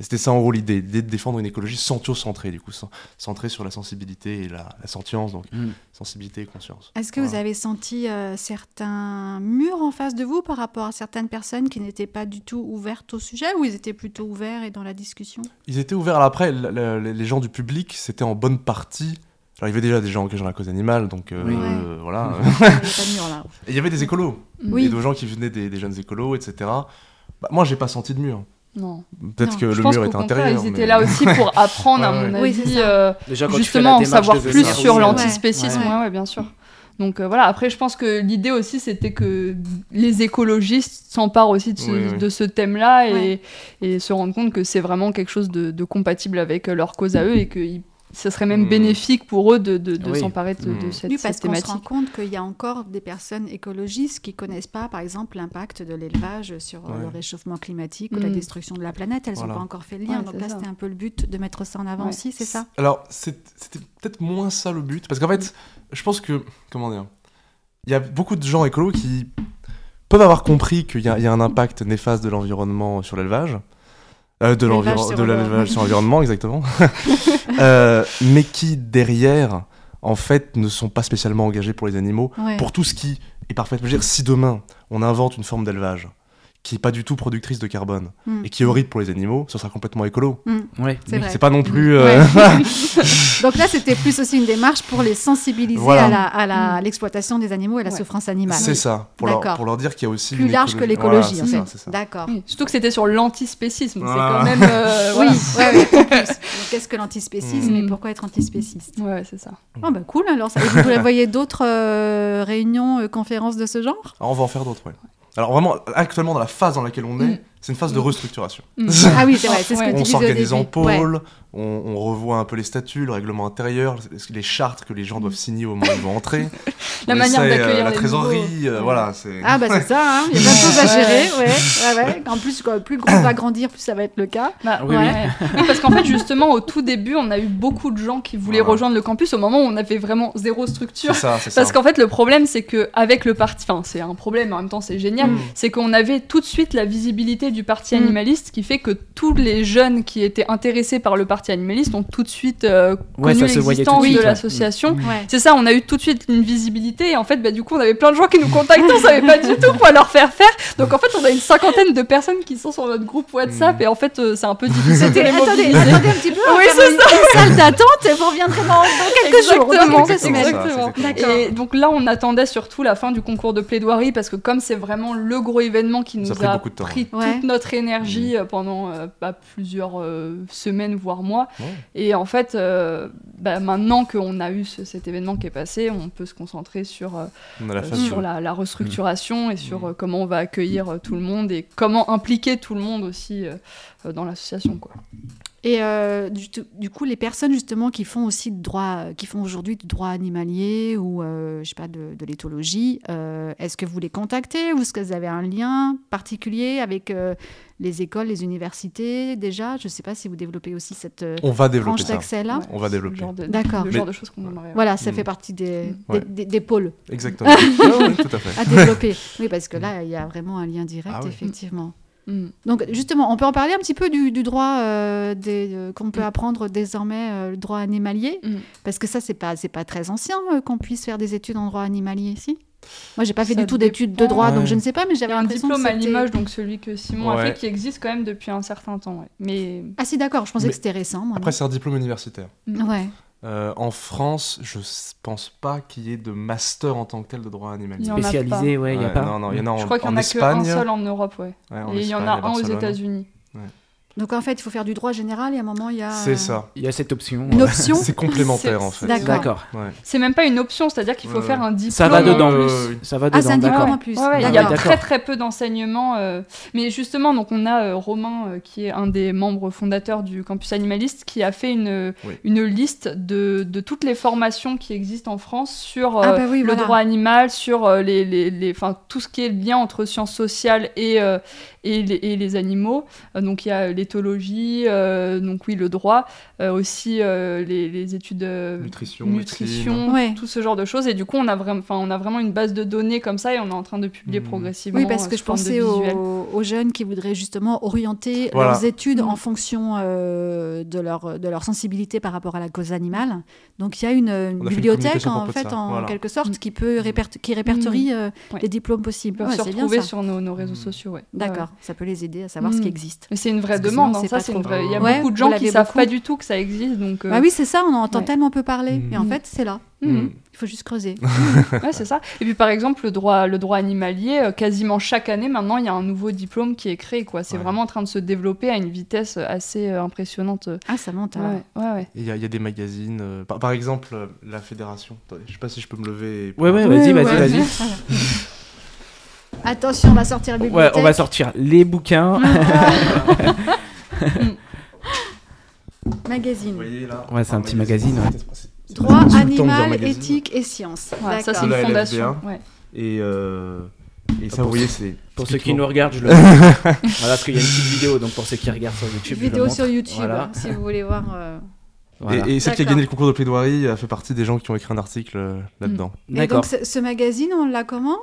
Et c'était ça en gros l'idée, l'idée de défendre une écologie sentiocentrée, du coup, centrée sur la sensibilité et la, la sentience, donc mmh. sensibilité et conscience. Est-ce que voilà. vous avez senti euh, certains murs en face de vous par rapport à certaines personnes qui n'étaient pas du tout ouvertes au sujet, ou ils étaient plutôt ouverts et dans la discussion? Ils étaient ouverts. Alors après, le, le, les gens du public, c'était en bonne partie... Alors il y avait déjà des gens engagés dans la cause animale, donc euh, oui, ouais. euh, voilà. Il y avait pas de mur, là. Et il y avait des écolos, oui. et des gens qui venaient des, des jeunes écolos, et cetera. Bah, moi, j'ai pas senti de mur. Non. Peut-être non. que je le mur est intérieur. Ils mais... étaient là aussi pour apprendre, ouais, à mon ouais. avis, oui, euh, déjà, justement, en savoir plus ça, sur oui, l'antispécisme. Ouais. Ouais. Ouais, ouais, bien sûr. Donc euh, voilà, après, je pense que l'idée aussi, c'était que les écologistes s'emparent aussi de ce, oui, oui. de ce thème-là et, ouais. et se rendent compte que c'est vraiment quelque chose de, de compatible avec leur cause à eux et que ça serait même mmh. bénéfique pour eux de, de, de oui. s'emparer de, mmh. de cette, oui, cette thématique. Parce qu'on se rend compte qu'il y a encore des personnes écologistes qui ne connaissent pas, par exemple, l'impact de l'élevage sur ouais. le réchauffement climatique mmh. ou la destruction de la planète. Elles n'ont voilà. pas encore fait le lien. Ouais, donc là, ça. c'était un peu le but de mettre ça en avant ouais. aussi, c'est ça? Alors, c'est, c'était peut-être moins ça le but. Parce qu'en fait, je pense que, comment dire, il y a beaucoup de gens écolos qui peuvent avoir compris qu'il y a, y a un impact néfaste de l'environnement sur l'élevage. Euh, de l'élevage l'enviro- sur, le... sur l'environnement, exactement. euh, mais qui, derrière, en fait, ne sont pas spécialement engagés pour les animaux, ouais. pour tout ce qui est parfait. Je veux dire, si demain, on invente une forme d'élevage qui n'est pas du tout productrice de carbone mm. et qui est horrible pour les animaux, ce sera complètement écolo. Mm. Ouais. C'est, c'est pas non plus... Euh... Ouais. Donc là, c'était plus aussi une démarche pour les sensibiliser voilà. à, la, à, la, à l'exploitation des animaux et à la ouais. souffrance animale. C'est ça, pour leur, pour leur dire qu'il y a aussi... Plus large écologie. Que l'écologie, voilà, en fait. Ça, c'est ça. D'accord. Oui. Surtout que c'était sur l'antispécisme, ah. c'est quand même... Euh, oui, voilà. ouais, ouais, plus. Donc, qu'est-ce que l'antispécisme mm. et pourquoi être antispéciste? Ouais, c'est ça. Mm. Oh, bah, cool, alors. Ça... Vous voyez d'autres euh, réunions, euh, conférences de ce genre? ah, On va en faire d'autres, oui. Alors vraiment, actuellement, dans la phase dans laquelle on est, mmh. c'est une phase de restructuration. Mmh. Ah oui, c'est vrai, c'est ce que tu disais au début. On s'organise en pôle, ouais. on, on revoit un peu les statuts, le règlement intérieur, les chartes que les gens doivent signer au moment où ils vont entrer. la on manière essaie, d'accueillir euh, la trésorerie, euh, voilà. C'est... Ah bah c'est ça, il hein, y a plein de choses à gérer, ouais. ouais, ouais. En plus, quoi, plus le groupe va grandir, plus ça va être le cas. Bah, oui, ouais. oui. Parce qu'en fait, justement, au tout début, on a eu beaucoup de gens qui voulaient voilà. rejoindre le campus au moment où on avait vraiment zéro structure. C'est ça, c'est ça. Parce qu'en fait, le problème, c'est qu'avec le parti, enfin, c'est un problème, mais en même temps, c'est génial, mmh. c'est qu'on avait tout de suite la visibilité l'unité du Parti Animaliste, mmh. qui fait que tous les jeunes qui étaient intéressés par le Parti Animaliste ont tout de suite euh, ouais, connu l'existence de, de l'association. Ouais. Ouais. C'est ça, on a eu tout de suite une visibilité, et en fait, bah, du coup, on avait plein de gens qui nous contactaient, on savait pas du tout quoi leur faire faire. Donc en fait, on a une cinquantaine de personnes qui sont sur notre groupe WhatsApp, mmh. et en fait, euh, c'est un peu difficile. C'était les mobiliser. Attendez, attendez un petit peu, oui, c'est une, une salle d'attente, et vous reviendrez dans, dans quelques exactement, jours, dans quelques semaines. Exactement. Exactement. Et donc là, on attendait surtout la fin du concours de plaidoirie, parce que comme c'est vraiment le gros événement qui nous a pris, a pris, temps, pris toute ouais. notre énergie mmh. pendant euh, bah, plusieurs euh, semaines, voire mois. Ouais. Et en fait, euh, bah, maintenant qu'on a eu ce, cet événement qui est passé, on peut se concentrer sur, euh, la, euh, sur la, la restructuration mmh. et sur euh, comment on va accueillir euh, tout le monde et comment impliquer tout le monde aussi euh, dans l'association, quoi. Et euh, du, du coup, les personnes justement qui font aussi de droit, qui font aujourd'hui du droit animalier ou euh, je sais pas de, de l'éthologie, euh, est-ce que vous les contactez ou est-ce que vous avez un lien particulier avec euh, les écoles, les universités déjà? Je sais pas si vous développez aussi cette on va développer branche d'accès là. Ouais, on va développer. Genre de, d'accord. Le genre mais... de choses qu'on aimerait. Voilà, ça mmh. fait partie des, ouais. des, des, des pôles. Exactement. Ah, oui, tout à fait. À développer. Oui, parce que là, il y a vraiment un lien direct, ah, oui. effectivement. Donc justement, on peut en parler un petit peu du, du droit euh, des, euh, qu'on peut apprendre désormais, euh, le droit animalier, mm. parce que ça c'est pas c'est pas très ancien euh, qu'on puisse faire des études en droit animalier, si. Moi j'ai pas fait ça du tout dépend, d'études de droit, ouais. donc je ne sais pas, mais j'avais un diplôme à Limoges, donc celui que Simon ouais. a fait, qui existe quand même depuis un certain temps. Ouais. Mais ah si d'accord, je pensais mais que c'était récent. Moi, après non. c'est un diplôme universitaire. Mm. Ouais. Euh, en France, je pense pas qu'il y ait de master en tant que tel de droit animalier. Spécialisé, ouais, il y a pas. Non, non, il y en a en Espagne. Je crois qu'il y en a qu'un seul en Europe, ouais. ouais en et il y en a un aux États-Unis. Ouais. Donc en fait, il faut faire du droit général et à un moment, il y a... C'est ça. Il y a cette option. Une option. C'est complémentaire, c'est... en fait. D'accord. D'accord. Ouais. C'est même pas une option, c'est-à-dire qu'il faut euh... faire un diplôme. Ça va dedans, euh... en plus. Ça va dedans, ah, c'est un diplôme en plus. Ouais, ouais, il y a ouais, très, très peu d'enseignements. Euh... Mais justement, donc, on a euh, Romain, euh, qui est un des membres fondateurs du Campus Animaliste, qui a fait une, oui. une liste de, de toutes les formations qui existent en France sur euh, ah bah oui, le voilà. droit animal, sur euh, les, les, les, enfin, tout ce qui est lien entre sciences sociales et... Euh, Et les, et les animaux, donc il y a l'éthologie, euh, donc oui le droit, euh, aussi euh, les, les études euh, nutrition, nutrition ouais. tout ce genre de choses, et du coup on a vraiment, enfin on a vraiment une base de données comme ça, et on est en train de publier mmh. progressivement. Oui, parce que je pensais aux, aux jeunes qui voudraient justement orienter voilà. leurs études mmh. en fonction euh, de leur de leur sensibilité par rapport à la cause animale. Donc il y a une, une bibliothèque une en fait en voilà. quelque sorte mmh. qui peut réperto- qui répertorie mmh. euh, ouais. les diplômes possibles. Ils peuvent ouais, se retrouver sur nos, nos réseaux mmh. sociaux. Ouais. D'accord. Ouais. Ça peut les aider à savoir mmh. ce qui existe. Mais c'est une vraie Parce demande, c'est ça, c'est une vraie... il y a ouais, beaucoup de gens qui ne savent beaucoup. Pas du tout que ça existe. Donc euh... bah oui, c'est ça, on en entend ouais. tellement peu parler. Mmh. Et en fait, c'est là. Mmh. Mmh. Il faut juste creuser. Mmh. Ouais, c'est ça. Et puis par exemple, le droit, le droit animalier, quasiment chaque année, maintenant, il y a un nouveau diplôme qui est créé. Quoi. C'est ouais. vraiment en train de se développer à une vitesse assez impressionnante. Ah, ça monte. Il ouais. ouais, ouais. y, y a des magazines. Euh... Par, par exemple, euh, la Fédération. Attendez, je ne sais pas si je peux me lever. Et... Ouais, ouais, vas-y, vas-y, vas-y. Attention, on va sortir la bibliothèque. Ouais, on va sortir les bouquins. Magazine. Vous voyez, là, ouais, c'est un, un petit magazine. magazine ouais. Droit, animal, éthique et sciences. Ouais, ça, c'est une fondation. Ouais. Et, euh... et ça, vous voyez, c'est... Pour ceux qui nous regardent, je le voilà, parce qu'il y a une petite vidéo, donc pour ceux qui regardent sur YouTube, vidéo je le sur YouTube, voilà. si vous voulez voir... Euh... Voilà. Et, et celle D'accord. qui a gagné le concours de plaidoirie a fait partie des gens qui ont écrit un article euh, là-dedans. Et D'accord. donc ce, ce magazine, on l'a comment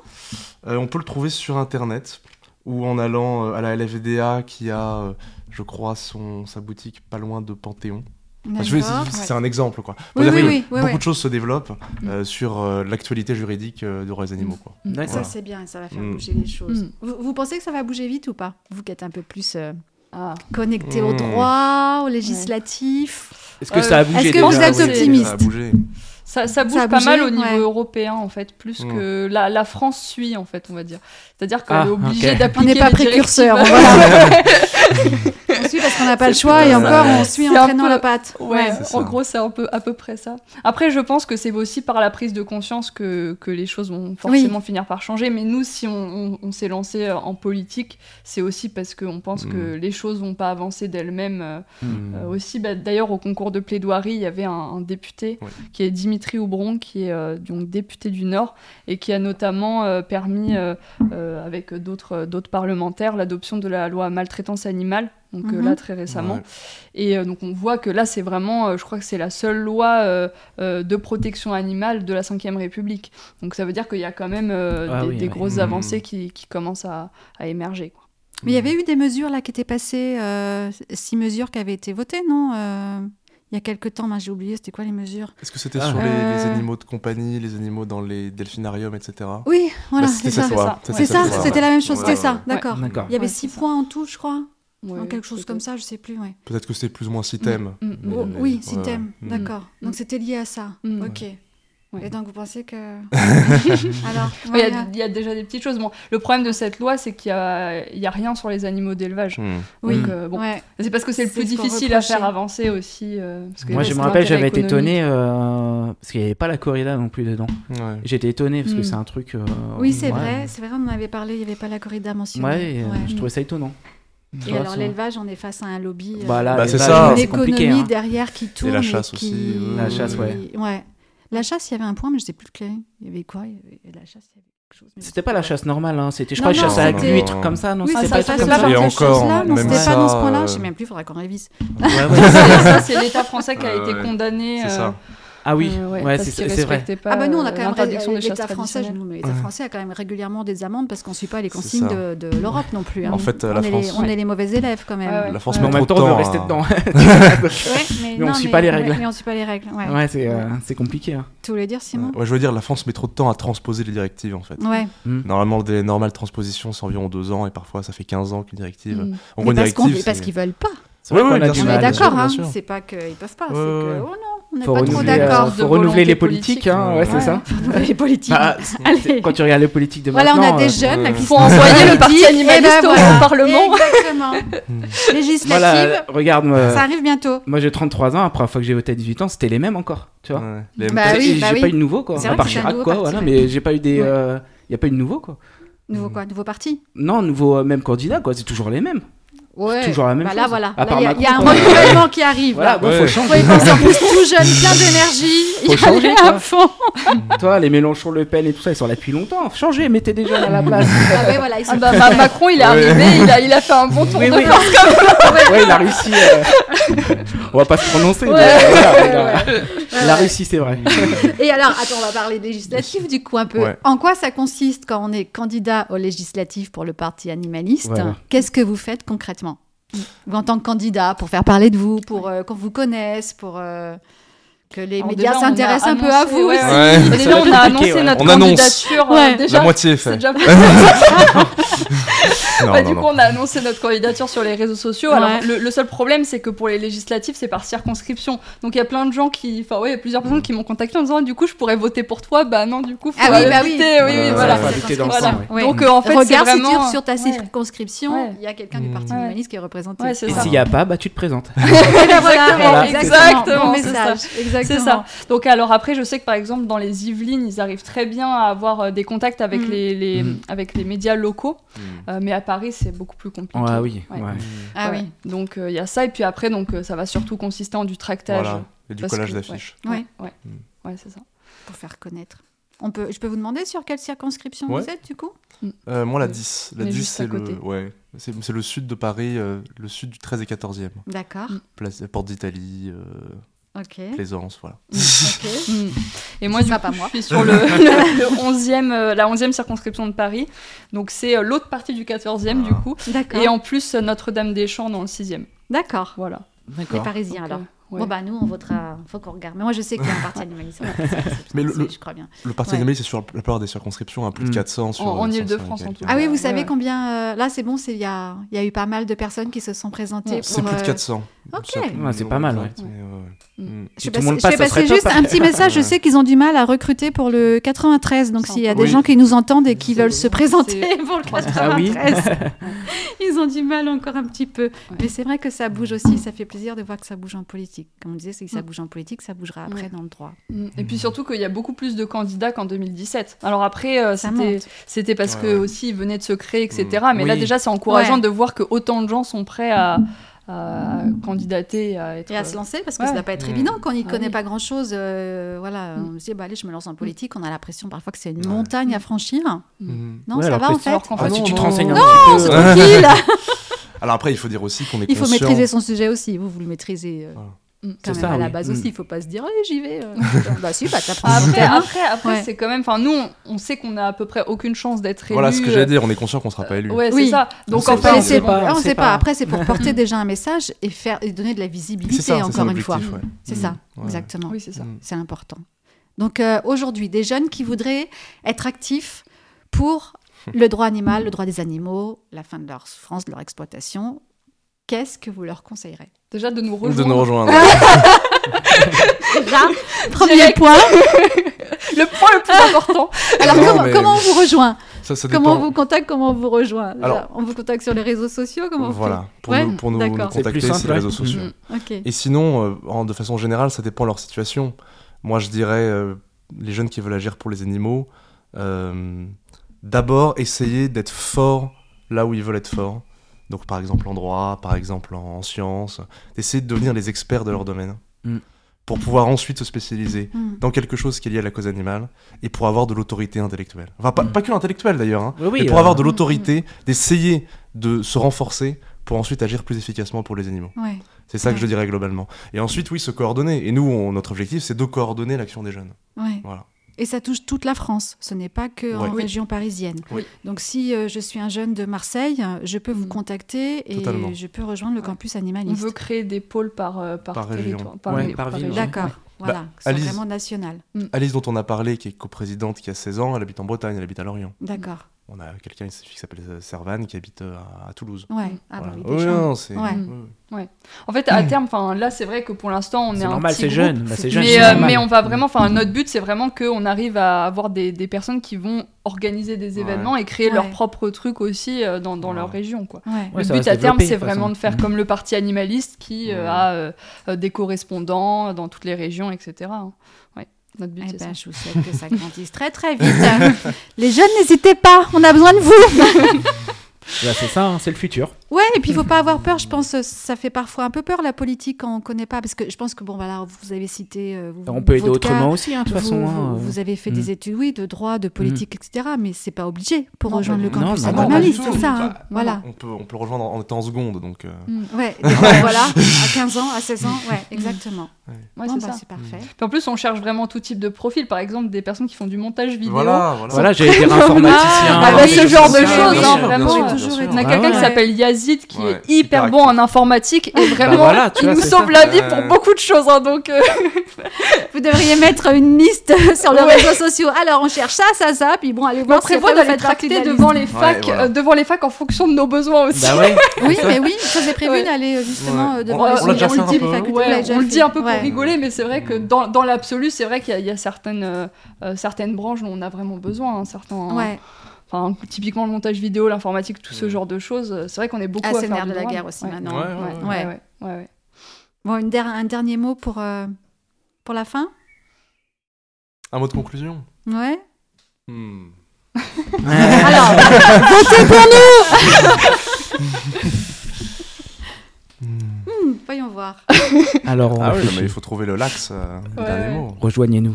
euh, On peut le trouver sur Internet ou en allant euh, à la L F D A qui a, euh, je crois, son, sa boutique pas loin de Panthéon. Enfin, je veux, c'est, c'est ouais. un exemple, quoi. Oui, oui, oui, oui, beaucoup oui. de choses se développent euh, mm. sur euh, l'actualité juridique euh, de droits des animaux, quoi. Mm. Voilà. Ça, c'est bien, ça va faire mm. bouger les choses. Mm. Vous, vous pensez que ça va bouger vite ou pas? Vous qui êtes un peu plus euh, ah. connecté mm. au droit, au législatif ouais. Est-ce que euh, ça a bougé? Est-ce que vous êtes optimiste? Ça, ça bouge ça pas bougé, mal au niveau ouais. européen, en fait, plus ouais. que la, la France suit, en fait, on va dire. C'est-à-dire qu'on ah, est obligé okay. d'appliquer. On n'est pas précurseur, voilà. On suit parce qu'on n'a pas c'est le choix, plus, et encore, ouais. on suit c'est en traînant peu... la patte. Ouais, ouais en gros, c'est un peu, à peu près ça. Après, je pense que c'est aussi par la prise de conscience que, que les choses vont forcément oui. finir par changer. Mais nous, si on, on, on s'est lancé en politique, c'est aussi parce qu'on pense mmh. que les choses ne vont pas avancer d'elles-mêmes. Mmh. Euh, aussi, bah, d'ailleurs, au concours de plaidoirie, il y avait un, un député oui. qui est Dimitri Dimitri Houbron, qui est euh, donc député du Nord et qui a notamment euh, permis, euh, euh, avec d'autres, d'autres parlementaires, l'adoption de la loi maltraitance animale, donc mm-hmm. euh, là très récemment. Ouais. Et euh, donc on voit que là, c'est vraiment, euh, je crois que c'est la seule loi euh, euh, de protection animale de la cinquième République. Donc ça veut dire qu'il y a quand même euh, ah, des, oui, des oui. grosses mmh. avancées qui, qui commencent à, à émerger, quoi. Mais il y avait eu des mesures là qui étaient passées, euh, six mesures qui avaient été votées, non euh... Il y a quelques temps, j'ai oublié, c'était quoi les mesures ? Est-ce que c'était ah, sur euh... les, les animaux de compagnie, les animaux dans les delphinariums, et cetera. Oui, voilà, bah, c'est ça. C'est ça, ça. Ouais. C'est ça, ça c'était la même chose, ouais, c'était ouais, ça, ouais. D'accord. D'accord. Il y avait ouais, six points ça. En tout, je crois, ouais, ou quelque chose peut-être. Comme ça, je ne sais plus. Ouais. Peut-être que c'était plus ou moins six thèmes. Mmh. Mmh. Mais, oh, mais, oui, six ouais. thèmes, mmh. d'accord. Mmh. Donc c'était lié à ça, mmh. ok. Et donc, vous pensez que... Alors, voilà. il, y a, il y a déjà des petites choses. Bon, le problème de cette loi, c'est qu'il n'y a, il y a rien sur les animaux d'élevage. Mmh. Oui. Donc, euh, bon, ouais. C'est parce que c'est le plus c'est difficile à faire avancer aussi. Euh, parce que moi, je me rappelle, j'avais été étonné, euh, parce qu'il n'y avait pas la corrida non plus dedans. Ouais. J'étais étonné, parce que mmh. c'est un truc... Euh, oui, c'est ouais. vrai. C'est vrai, on en avait parlé, il n'y avait pas la corrida mentionnée. Ouais, ouais. Je trouvais ça étonnant. Et alors ça. L'élevage, on est face à un lobby. Bah là, bah, c'est ça. Une économie derrière qui tourne. Et la chasse aussi. La chasse, ouais. Ouais. La chasse, il y avait un point, mais je ne sais plus lequel. Il y avait quoi ? Il y avait la chasse, il y avait quelque chose. Mais c'était pas la chasse normale, hein. C'était, je crois, une chasse à l'huître comme ça. Non, oui, c'était ça, pas ça, comme ça. ça. Et encore, là, non, même c'était ça, pas dans ce point-là. Euh... Je sais même plus. Il faudra qu'on révise. Ouais, ouais. c'est, ça, c'est l'État français qui a été condamné. C'est ça. Euh... Ah oui, euh, ouais, ouais, parce c'est, qu'ils c'est vrai. Pas ah bah nous on a quand même l'interdiction ré- des l'État français, nous, mais l'État ouais. français a quand même régulièrement des amendes parce qu'on suit pas les consignes de, de l'Europe non plus. Hein. En fait, on la est France, les, on ouais. est les mauvais élèves quand même. Euh, la France euh, met trop de temps. On va rester dedans. Mais on suit pas les règles. Mais on suit pas les règles. Ouais, ouais c'est, euh, c'est compliqué. Hein. Tu voulais dire Simon ? Ouais, je veux dire la France met trop de temps à transposer les directives en fait. Ouais. Normalement, des normales transpositions c'est environ deux ans et parfois ça fait quinze ans qu'une directive. En gros, directive. Parce qu'ils veulent pas. Oui, oui, on est d'accord. C'est pas qu'ils peuvent pas. C'est que oh non. On n'est pas trop d'accord. Il faut renouveler les politiques, politiques hein, ouais, ouais, c'est ça. Les politiques. Bah, allez. Quand tu regardes les politiques de maintenant... Voilà, on a des euh, jeunes euh, qui font envoyer le Parti Animaliste ben, voilà. au Parlement. Exactement. Législative. Voilà, regarde, moi, ça arrive bientôt. Moi, j'ai trente-trois ans. Après, la fois que j'ai voté à dix-huit ans, c'était les mêmes encore. Tu vois ouais. les mêmes bah, oui, j'ai bah, oui. pas eu de nouveau, quoi. C'est à part Chirac, quoi. Voilà, mais j'ai pas eu des... Il n'y a pas eu de nouveau, quoi. Nouveau quoi ? Nouveau parti ? Non, nouveau même candidat, quoi. C'est toujours les mêmes. Ouais. C'est toujours la même bah là, chose. Voilà. Il y a, y a un renouvellement qui arrive. Voilà, bon, ouais. faut changer. Faut penser en plus tout jeune, plein d'énergie. Il faut changer à fond. Toi, les Mélenchon, Le Pen et tout ça, ils sont là depuis longtemps. Changez, mettez des jeunes à la place. Ah ouais, voilà, ils sont ah bah, bah, Macron, il est ouais. arrivé, il a, il a fait un bon tour oui, de oui. force comme ça. Ouais, il a réussi. Euh... On va pas se prononcer. Ouais. Mais, ouais, ouais, ouais. Il a réussi, c'est vrai. Et alors, attends, on va parler législatif du coup un peu. Ouais. En quoi ça consiste quand on est candidat aux législatives pour le Parti Animaliste ? ouais. Qu'est-ce que vous faites concrètement ? Ou en tant que candidat, pour faire parler de vous, pour euh, qu'on vous connaisse, pour euh, que les en médias déjà, s'intéressent un peu à vous ouais, aussi. Ouais, ouais. Déjà, on a annoncé ouais. notre on candidature. Ouais. Euh, déjà, la moitié est faite. bah, du non. coup, on a annoncé notre candidature sur les réseaux sociaux. Ouais. Alors, le, le seul problème, c'est que pour les législatives, c'est par circonscription. Donc, il y a plein de gens qui, enfin, ouais, il y a plusieurs personnes qui m'ont contacté en disant, du coup, je pourrais voter pour toi. Bah non, du coup, faut ah oui, bah oui, oui, oui, voilà. voilà. Ouais. Donc, euh, en fait, regarde c'est vraiment... si tu, sur ta ouais. circonscription, il ouais. y a quelqu'un du Parti Animaliste ouais. qui est représenté. Ouais, c'est et ça. S'il n'y a pas, bah tu te présentes. Exactement, exactement, message, exactement. C'est ça. Donc, alors après, je sais que par exemple, dans les Yvelines, ils arrivent très bien à avoir des contacts avec les les avec les médias locaux. Euh, mais à Paris, c'est beaucoup plus compliqué. Ah oui. Ouais. Ouais. Ah ouais. oui. Donc il euh, y a ça et puis après, donc euh, ça va surtout consister en du tractage voilà. et du collage que, d'affiches. Ouais. Ouais. Ouais. Mm. ouais, c'est ça. Pour faire connaître. On peut, je peux vous demander sur quelle circonscription ouais. vous êtes du coup euh, Moi, la dix. La mais dix, c'est le, ouais, c'est, c'est le sud de Paris, euh, le sud du treize et quatorzième. D'accord. Place, Porte d'Italie. Euh... Okay. Plaisance, voilà. Okay. Mmh. Et moi, c'est du coup, pas moi. je suis sur le, le, le onzième, euh, la onzième circonscription de Paris. Donc, c'est euh, l'autre partie du quatorzième, ah. du coup. D'accord. Et en plus, Notre-Dame-des-Champs dans le sixième. D'accord. Voilà. D'accord. Les Parisiens, donc, alors. Euh, ouais. Bon, bah, nous, on votera. Faut qu'on regarde. Mais moi, je sais qu'il y a un parti animaliste. Mais le, le, je crois bien. Le parti ouais. animaliste, c'est sur la plupart des circonscriptions, à plus de quatre cents. Sur, en Île-de-France, en tout cas. Ah oui, vous ouais. savez combien. Euh, là, c'est bon, il y a, y a eu pas mal de personnes qui se sont présentées. Ouais. Pour, c'est plus de quatre cents. Ok. Ouais, c'est pas mal, ouais. ouais. Mmh. Je fais passer passe, juste pas... un petit message. Je sais qu'ils ont du mal à recruter pour le quatre-vingt-treize. Donc, s'il y a des oui. gens qui nous entendent et qui c'est veulent c'est... se présenter c'est... pour le quatre-vingt-treize, ah oui. ils ont du mal encore un petit peu. Ouais. Mais c'est vrai que ça bouge aussi. Ça fait plaisir de voir que ça bouge en politique. Comme on disait, c'est que ça bouge en politique, ça bougera après ouais. dans le droit. Et puis surtout qu'il y a beaucoup plus de candidats qu'en deux mille dix-sept. Alors après, euh, c'était, c'était parce ouais. que aussi ils venaient de se créer, et cetera. Mmh. Mais oui. là, déjà, c'est encourageant ouais. de voir que autant de gens sont prêts à. à mmh. candidater à être... et à se lancer parce que ouais. ça ne doit pas être mmh. évident quand on n'y connaît ah, oui. pas grand chose euh, voilà mmh. on se dit bah allez je me lance en politique, on a l'impression parfois que c'est une ouais. montagne à franchir mmh. non ouais, ça va en fait, en fait ah, si tu te renseignes un non, petit peu non c'est tranquille alors après il faut dire aussi qu'on est il conscient il faut maîtriser son sujet aussi vous vous le maîtrisez euh... voilà. Quand c'est même, ça, à la oui. base aussi, il ne faut pas se dire hey, j'y vais. Bah si, bah t'apprends. Après, après, après ouais. c'est quand même. Enfin, nous, on, on sait qu'on a à peu près aucune chance d'être élu. Voilà ce que j'allais dire. On est conscient qu'on ne sera pas élu. Ouais, oui, c'est ça. Donc en fait, on sait pas. On sait pas. Après, c'est pour porter déjà un message et faire et donner de la visibilité. Ça, encore une fois, ouais. c'est mmh. ça, ouais. exactement. Oui, c'est ça. Mmh. C'est important. Donc euh, aujourd'hui, des jeunes qui voudraient être actifs pour le droit animal, le droit des animaux, la fin de leur souffrance, de leur exploitation. Qu'est-ce que vous leur conseillerez ? Déjà de nous rejoindre. De nous rejoindre. Déjà, premier Direct. point. Le point le plus important. Alors, non, comment, mais... comment on vous rejoint ? Ça, ça comment on vous contacte, comment on vous rejoint ? Alors, Déjà, on vous contacte sur les réseaux sociaux, comment Voilà, pour, ouais, nous, pour nous, nous contacter, c'est, c'est les réseaux sociaux. Mmh. Okay. Et sinon, euh, en, de façon générale, ça dépend de leur situation. Moi, je dirais, euh, les jeunes qui veulent agir pour les animaux, euh, d'abord, essayer d'être forts là où ils veulent être forts. Donc, par exemple, en droit, par exemple, en sciences, d'essayer de devenir les experts de leur domaine mm. pour pouvoir ensuite se spécialiser mm. dans quelque chose qui est lié à la cause animale et pour avoir de l'autorité intellectuelle. Enfin, pas, mm. pas que l'intellectuelle, d'ailleurs, hein, oui, oui, mais pour euh... avoir de l'autorité, mm. d'essayer de se renforcer pour ensuite agir plus efficacement pour les animaux. Ouais. C'est ça ouais. que je dirais globalement. Et ensuite, oui, se coordonner. Et nous, on, notre objectif, c'est de coordonner l'action des jeunes. Ouais. Voilà. Et ça touche toute la France, ce n'est pas qu'en ouais. région parisienne. Oui. Donc si euh, je suis un jeune de Marseille, je peux vous contacter et Totalement. je peux rejoindre le ouais. campus animaliste. On veut créer des pôles par, euh, par, par territoire. Par, ouais, par, par ville. D'accord, ouais. voilà, bah, c'est Alice, vraiment national. Alice dont on a parlé, qui est coprésidente, qui a seize ans, elle habite en Bretagne, elle habite à Lorient. D'accord. On a quelqu'un qui s'appelle Servane qui habite à, à Toulouse. Ouais, ah voilà. bah oui, déjà. Oui, non, c'est... Ouais. Ouais. En fait, à terme, enfin là, c'est vrai que pour l'instant, on c'est est normal, un petit c'est groupe. Jeune, bah, c'est jeune, mais, c'est euh, normal. Mais on va vraiment, enfin, notre but, c'est vraiment qu'on arrive à avoir des, des personnes qui vont organiser des événements ouais. et créer ouais. leur propre truc aussi euh, dans, dans ouais. leur région, quoi. Ouais. Le ouais, but à terme, c'est vraiment façon. de faire mmh. comme le Parti Animaliste qui ouais. euh, a euh, des correspondants dans toutes les régions, et cetera. Ouais. Notre but, eh ben, je vous souhaite que ça grandisse très très vite. Les jeunes, n'hésitez pas, on a besoin de vous. Là, c'est ça, hein, c'est le futur. Ouais, et puis il ne faut pas avoir peur, je pense, ça fait parfois un peu peur la politique quand on ne connaît pas, parce que je pense que, bon, voilà, vous avez cité... Euh, vous, on peut aider autrement cas, aussi, hein, de toute façon. Vous, hein, vous, vous avez fait mm. des études, oui, de droit, de politique, mm. et cetera, mais ce n'est pas obligé pour non, rejoindre non, le campus non, animaliste, non, non, c'est ça. Hein, voilà. on, peut, on peut rejoindre en étant en seconde, donc... Euh... Mm. Ouais, donc, voilà, à quinze ans, à seize ans, ouais, exactement. Ouais, ouais non, c'est bah, ça. C'est parfait. Puis en plus, on cherche vraiment tout type de profil, par exemple, des personnes qui font du montage vidéo. Voilà, voilà. voilà j'ai été informaticien. Ce genre de choses, vraiment. On a ah quelqu'un ouais. qui s'appelle Yazid qui ouais, est hyper, hyper bon en informatique et vraiment bah voilà, il vois, nous sauve ça. la vie pour beaucoup de choses hein, donc euh... vous devriez mettre une liste sur les ouais. réseaux sociaux, alors on cherche ça ça ça puis bon allez voir, on prévoit d'aller tracter devant les facs ouais, voilà. euh, devant les facs en fonction de nos besoins aussi bah ouais. oui mais oui ça j'ai prévu ouais. d'aller justement ouais. devant on, les facultés on le dit un peu pour rigoler mais c'est vrai que dans l'absolu c'est vrai qu'il y a certaines certaines branches où on a vraiment besoin certains Enfin, typiquement le montage vidéo, l'informatique, tout ouais. ce genre de choses. C'est vrai qu'on est beaucoup ah, à faire nerf de la guerre aussi ouais. maintenant. Ouais, ouais, ouais. Ouais. Ouais, ouais, ouais. Bon, une der- un dernier mot pour euh, pour la fin. Un mot de conclusion. Ouais. Hmm. Alors, votez pour nous. hmm, voyons voir. Alors, ah oui, mais il faut trouver le lax. Euh, ouais. Dernier mot. Rejoignez-nous.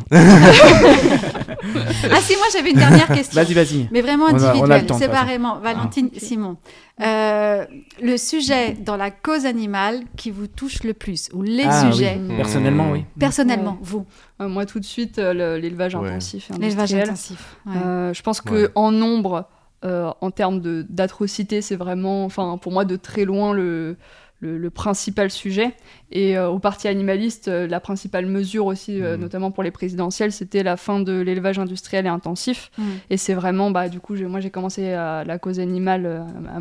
Ah si, moi j'avais une dernière question. Vas-y, vas-y. Mais vraiment individuelle, séparément. Valentine, ah, okay. Simon, euh, le sujet dans la cause animale qui vous touche le plus, ou les ah, sujets oui. Personnellement, oui. Personnellement, ouais. vous. Euh, moi tout de suite, euh, l'élevage ouais. intensif. L'élevage intensif. Ouais. Euh, je pense que ouais. en nombre, euh, en termes de d'atrocité, c'est vraiment, enfin pour moi de très loin le. Le, le principal sujet. Et euh, au Parti Animaliste, euh, la principale mesure aussi, euh, mmh. notamment pour les présidentielles, c'était la fin de l'élevage industriel et intensif. Mmh. Et c'est vraiment, bah, du coup, j'ai, moi j'ai commencé à la cause animale, à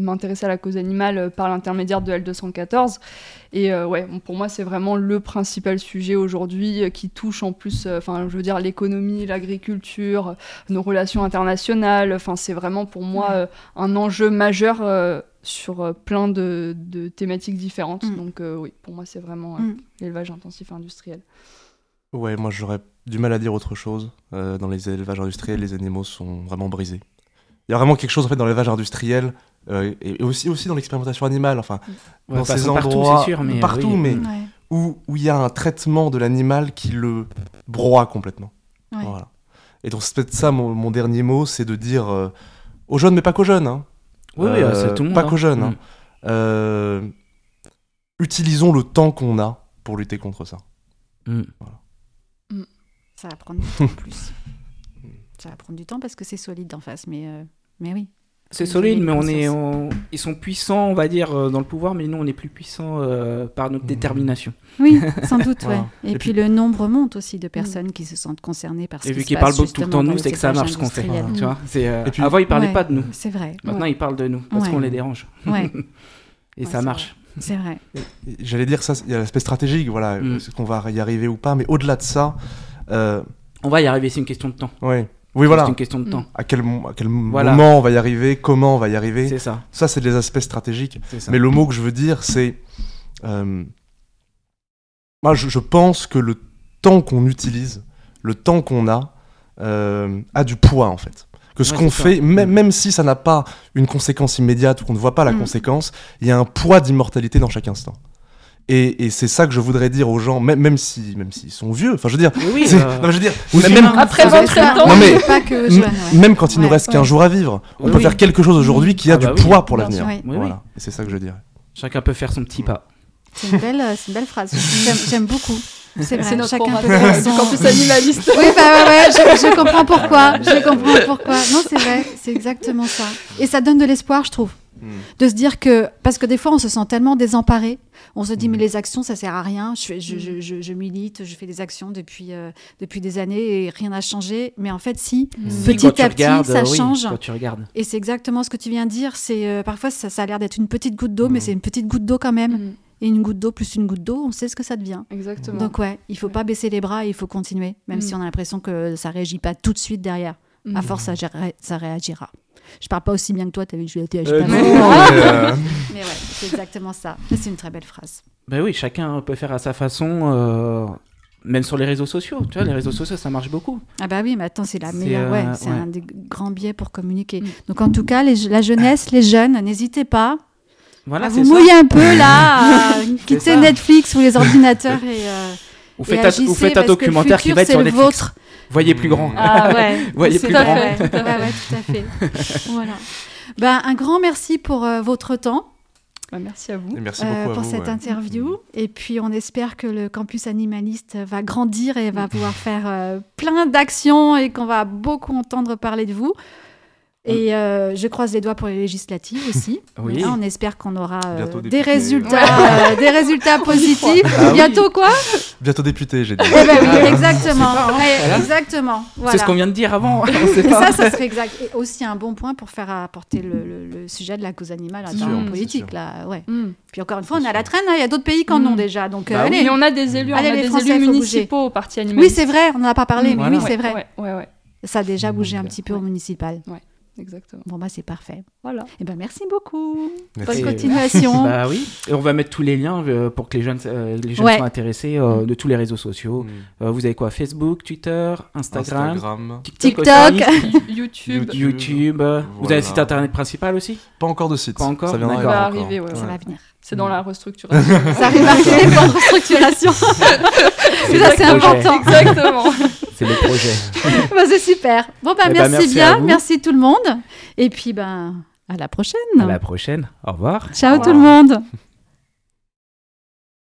m'intéresser à la cause animale par l'intermédiaire de L deux cent quatorze. Et euh, ouais, pour moi, c'est vraiment le principal sujet aujourd'hui euh, qui touche en plus, enfin, euh, je veux dire, l'économie, l'agriculture, nos relations internationales. Enfin, c'est vraiment pour moi euh, un enjeu majeur. Euh, sur plein de, de thématiques différentes. Mmh. Donc euh, oui, pour moi, c'est vraiment euh, mmh. l'élevage intensif industriel. Ouais, moi, j'aurais du mal à dire autre chose. Euh, dans les élevages industriels, les animaux sont vraiment brisés. Il y a vraiment quelque chose, en fait, dans l'élevage industriel euh, et aussi, aussi dans l'expérimentation animale. Enfin, ouais, dans ces endroits, partout, c'est sûr, mais, partout, oui. mais ouais. où il y a un traitement de l'animal qui le broie complètement. Ouais. Voilà. Et donc, c'est peut-être ça, mon, mon dernier mot, c'est de dire euh, aux jeunes, mais pas qu'aux jeunes, hein. Oui, euh, c'est tout le monde. Pas hein. qu'aux jeunes. Mmh. Hein. Euh, utilisons le temps qu'on a pour lutter contre ça. Mmh. Voilà. Mmh. Ça va prendre du temps en plus. Ça va prendre du temps parce que c'est solide en face, mais, euh... mais oui. C'est solide, mais on est, on... ils sont puissants, on va dire, dans le pouvoir, mais nous, on est plus puissants euh, par notre mmh. détermination. Oui, sans doute, ouais. Wow. Et, Et puis, puis le nombre monte aussi de personnes mmh. qui se sentent concernées par ce qui se passe. Et vu qu'ils parlent beaucoup tout le temps de nous, c'est que ça marche ce qu'on fait. Voilà. Mmh. Tu vois, c'est, euh... puis, avant, ils ne parlaient ouais, pas de nous. C'est vrai. Maintenant, ouais. ils parlent de nous, parce ouais. qu'on les dérange. Ouais. Et ouais, ça marche. Vrai. C'est vrai. J'allais dire, ça, il y a l'aspect stratégique, voilà, mmh. est-ce qu'on va y arriver ou pas, mais au-delà de ça... Euh... On va y arriver, c'est une question de temps. Oui. Oui, voilà. C'est une question de temps. À quel, à quel voilà. moment on va y arriver, comment on va y arriver. C'est ça. Ça, c'est des aspects stratégiques. Mais le mot que je veux dire, c'est... Euh, moi, je, je pense que le temps qu'on utilise, le temps qu'on a, euh, a du poids, en fait. Que ce ouais, qu'on fait, même, même si ça n'a pas une conséquence immédiate ou qu'on ne voit pas la mmh. conséquence, il y a un poids d'immortalité dans chaque instant. Et, et c'est ça que je voudrais dire aux gens, même, même, si, même s'ils sont vieux. Enfin, je veux dire... Oui, euh... non, je veux dire même, un... Après vingt-sept ans, non, mais, pas que je... ouais. Même quand il ouais, nous reste ouais. qu'un jour à vivre, on oui, peut oui. faire quelque chose aujourd'hui qui ah a bah du oui. poids pour l'avenir. Oui, oui. Voilà. Et c'est ça que je dirais. Chacun peut faire son petit pas. C'est une belle, c'est une belle phrase. J'aime, j'aime beaucoup. C'est, c'est notre chacun peut faire son... Campus Animaliste. Oui, bah ouais, ouais je, je comprends pourquoi. Je comprends pourquoi. Non, c'est vrai, c'est exactement ça. Et ça donne de l'espoir, je trouve. De se dire que... Parce que des fois, on se sent tellement désemparé. On se dit, mais les actions, ça sert à rien. Je, je, je, je, je milite, je fais des actions depuis, euh, depuis des années et rien n'a changé. Mais en fait, si, mmh. petit quand à petit, regardes, ça oui, change. Quand tu regardes. Et c'est exactement ce que tu viens de dire. C'est, euh, parfois, ça, ça a l'air d'être une petite goutte d'eau, mmh. mais c'est une petite goutte d'eau quand même. Mmh. Et une goutte d'eau plus une goutte d'eau, on sait ce que ça devient. Exactement. Donc, ouais, il ne faut ouais. pas baisser les bras et il faut continuer, même mmh. si on a l'impression que ça ne réagit pas tout de suite derrière. Mmh. À force, ça, ça réagira. Je parle pas aussi bien que toi, t'as vu que je l'ai euh, mais, euh... mais ouais, c'est exactement ça. C'est une très belle phrase. Ben oui, chacun peut faire à sa façon, euh, même sur les réseaux sociaux. Tu vois, les réseaux sociaux, ça marche beaucoup. Ah bah oui, mais attends, c'est la c'est meilleure. Euh, ouais, c'est ouais. un des grands biais pour communiquer. Mmh. Donc en tout cas, les, la jeunesse, les jeunes, n'hésitez pas. Voilà, à vous mouillez un peu là, quittez Netflix ou les ordinateurs et. Euh, Ou faites, agissez, un, ou faites un documentaire futur, qui va être sur Netflix. Vôtre. Voyez plus grand. Ah ouais. Voyez plus grand. Fait, ouais, ouais, tout à fait. Voilà. Ben, un grand merci pour euh, votre temps. Ben, merci à vous. Et merci beaucoup euh, pour à vous, cette ouais. interview. Et puis on espère que le Campus Animaliste va grandir et va pouvoir faire euh, plein d'actions et qu'on va beaucoup entendre parler de vous. Et euh, je croise les doigts pour les législatives aussi. Oui. Là, on espère qu'on aura euh, des, des, résultats, euh, des résultats positifs. Ah, bientôt oui. quoi Bientôt député, j'ai dit. Eh ben, oui, ah, exactement. Pas, hein. ouais, exactement. Voilà. C'est ce qu'on vient de dire avant. On sait pas. Ça, ça serait exact. Et aussi un bon point pour faire apporter le, le, le sujet de la cause animale à la politique. Là, ouais. mm. Puis encore une fois, on est à la traîne. Il hein, y a d'autres pays qui en mm. ont déjà. Donc, bah, euh, allez. Mais on a des élus, allez, on a des Français, élus municipaux au Parti Animaliste. Oui, c'est vrai. On n'en a pas parlé, mais oui, c'est vrai. Ça a déjà bougé un petit peu au municipal. Ouais. Exactement. Bon bah c'est parfait. Voilà. Et ben bah, merci beaucoup. Merci. Bonne continuation. Bah oui. Et on va mettre tous les liens euh, pour que les jeunes, euh, les jeunes ouais. soient intéressés euh, mmh. de tous les réseaux sociaux. Mmh. Euh, vous avez quoi ? Facebook, Twitter, Instagram, Instagram. TikTok, TikTok. YouTube. YouTube. Voilà. Vous avez un site internet principal aussi ? Pas encore de site. Pas encore. Ça, viendra, ça va arriver. Ouais, ouais. Ça va venir. C'est dans la restructuration. Ça arrive à arriver dans la restructuration. C'est ça, c'est important. Exactement. C'est le projet. Bah, c'est super. Bon, bah, merci, bah, merci bien. Merci tout le monde. Et puis, ben, bah, à la prochaine. À la prochaine. Au revoir. Ciao, au revoir. Tout le monde.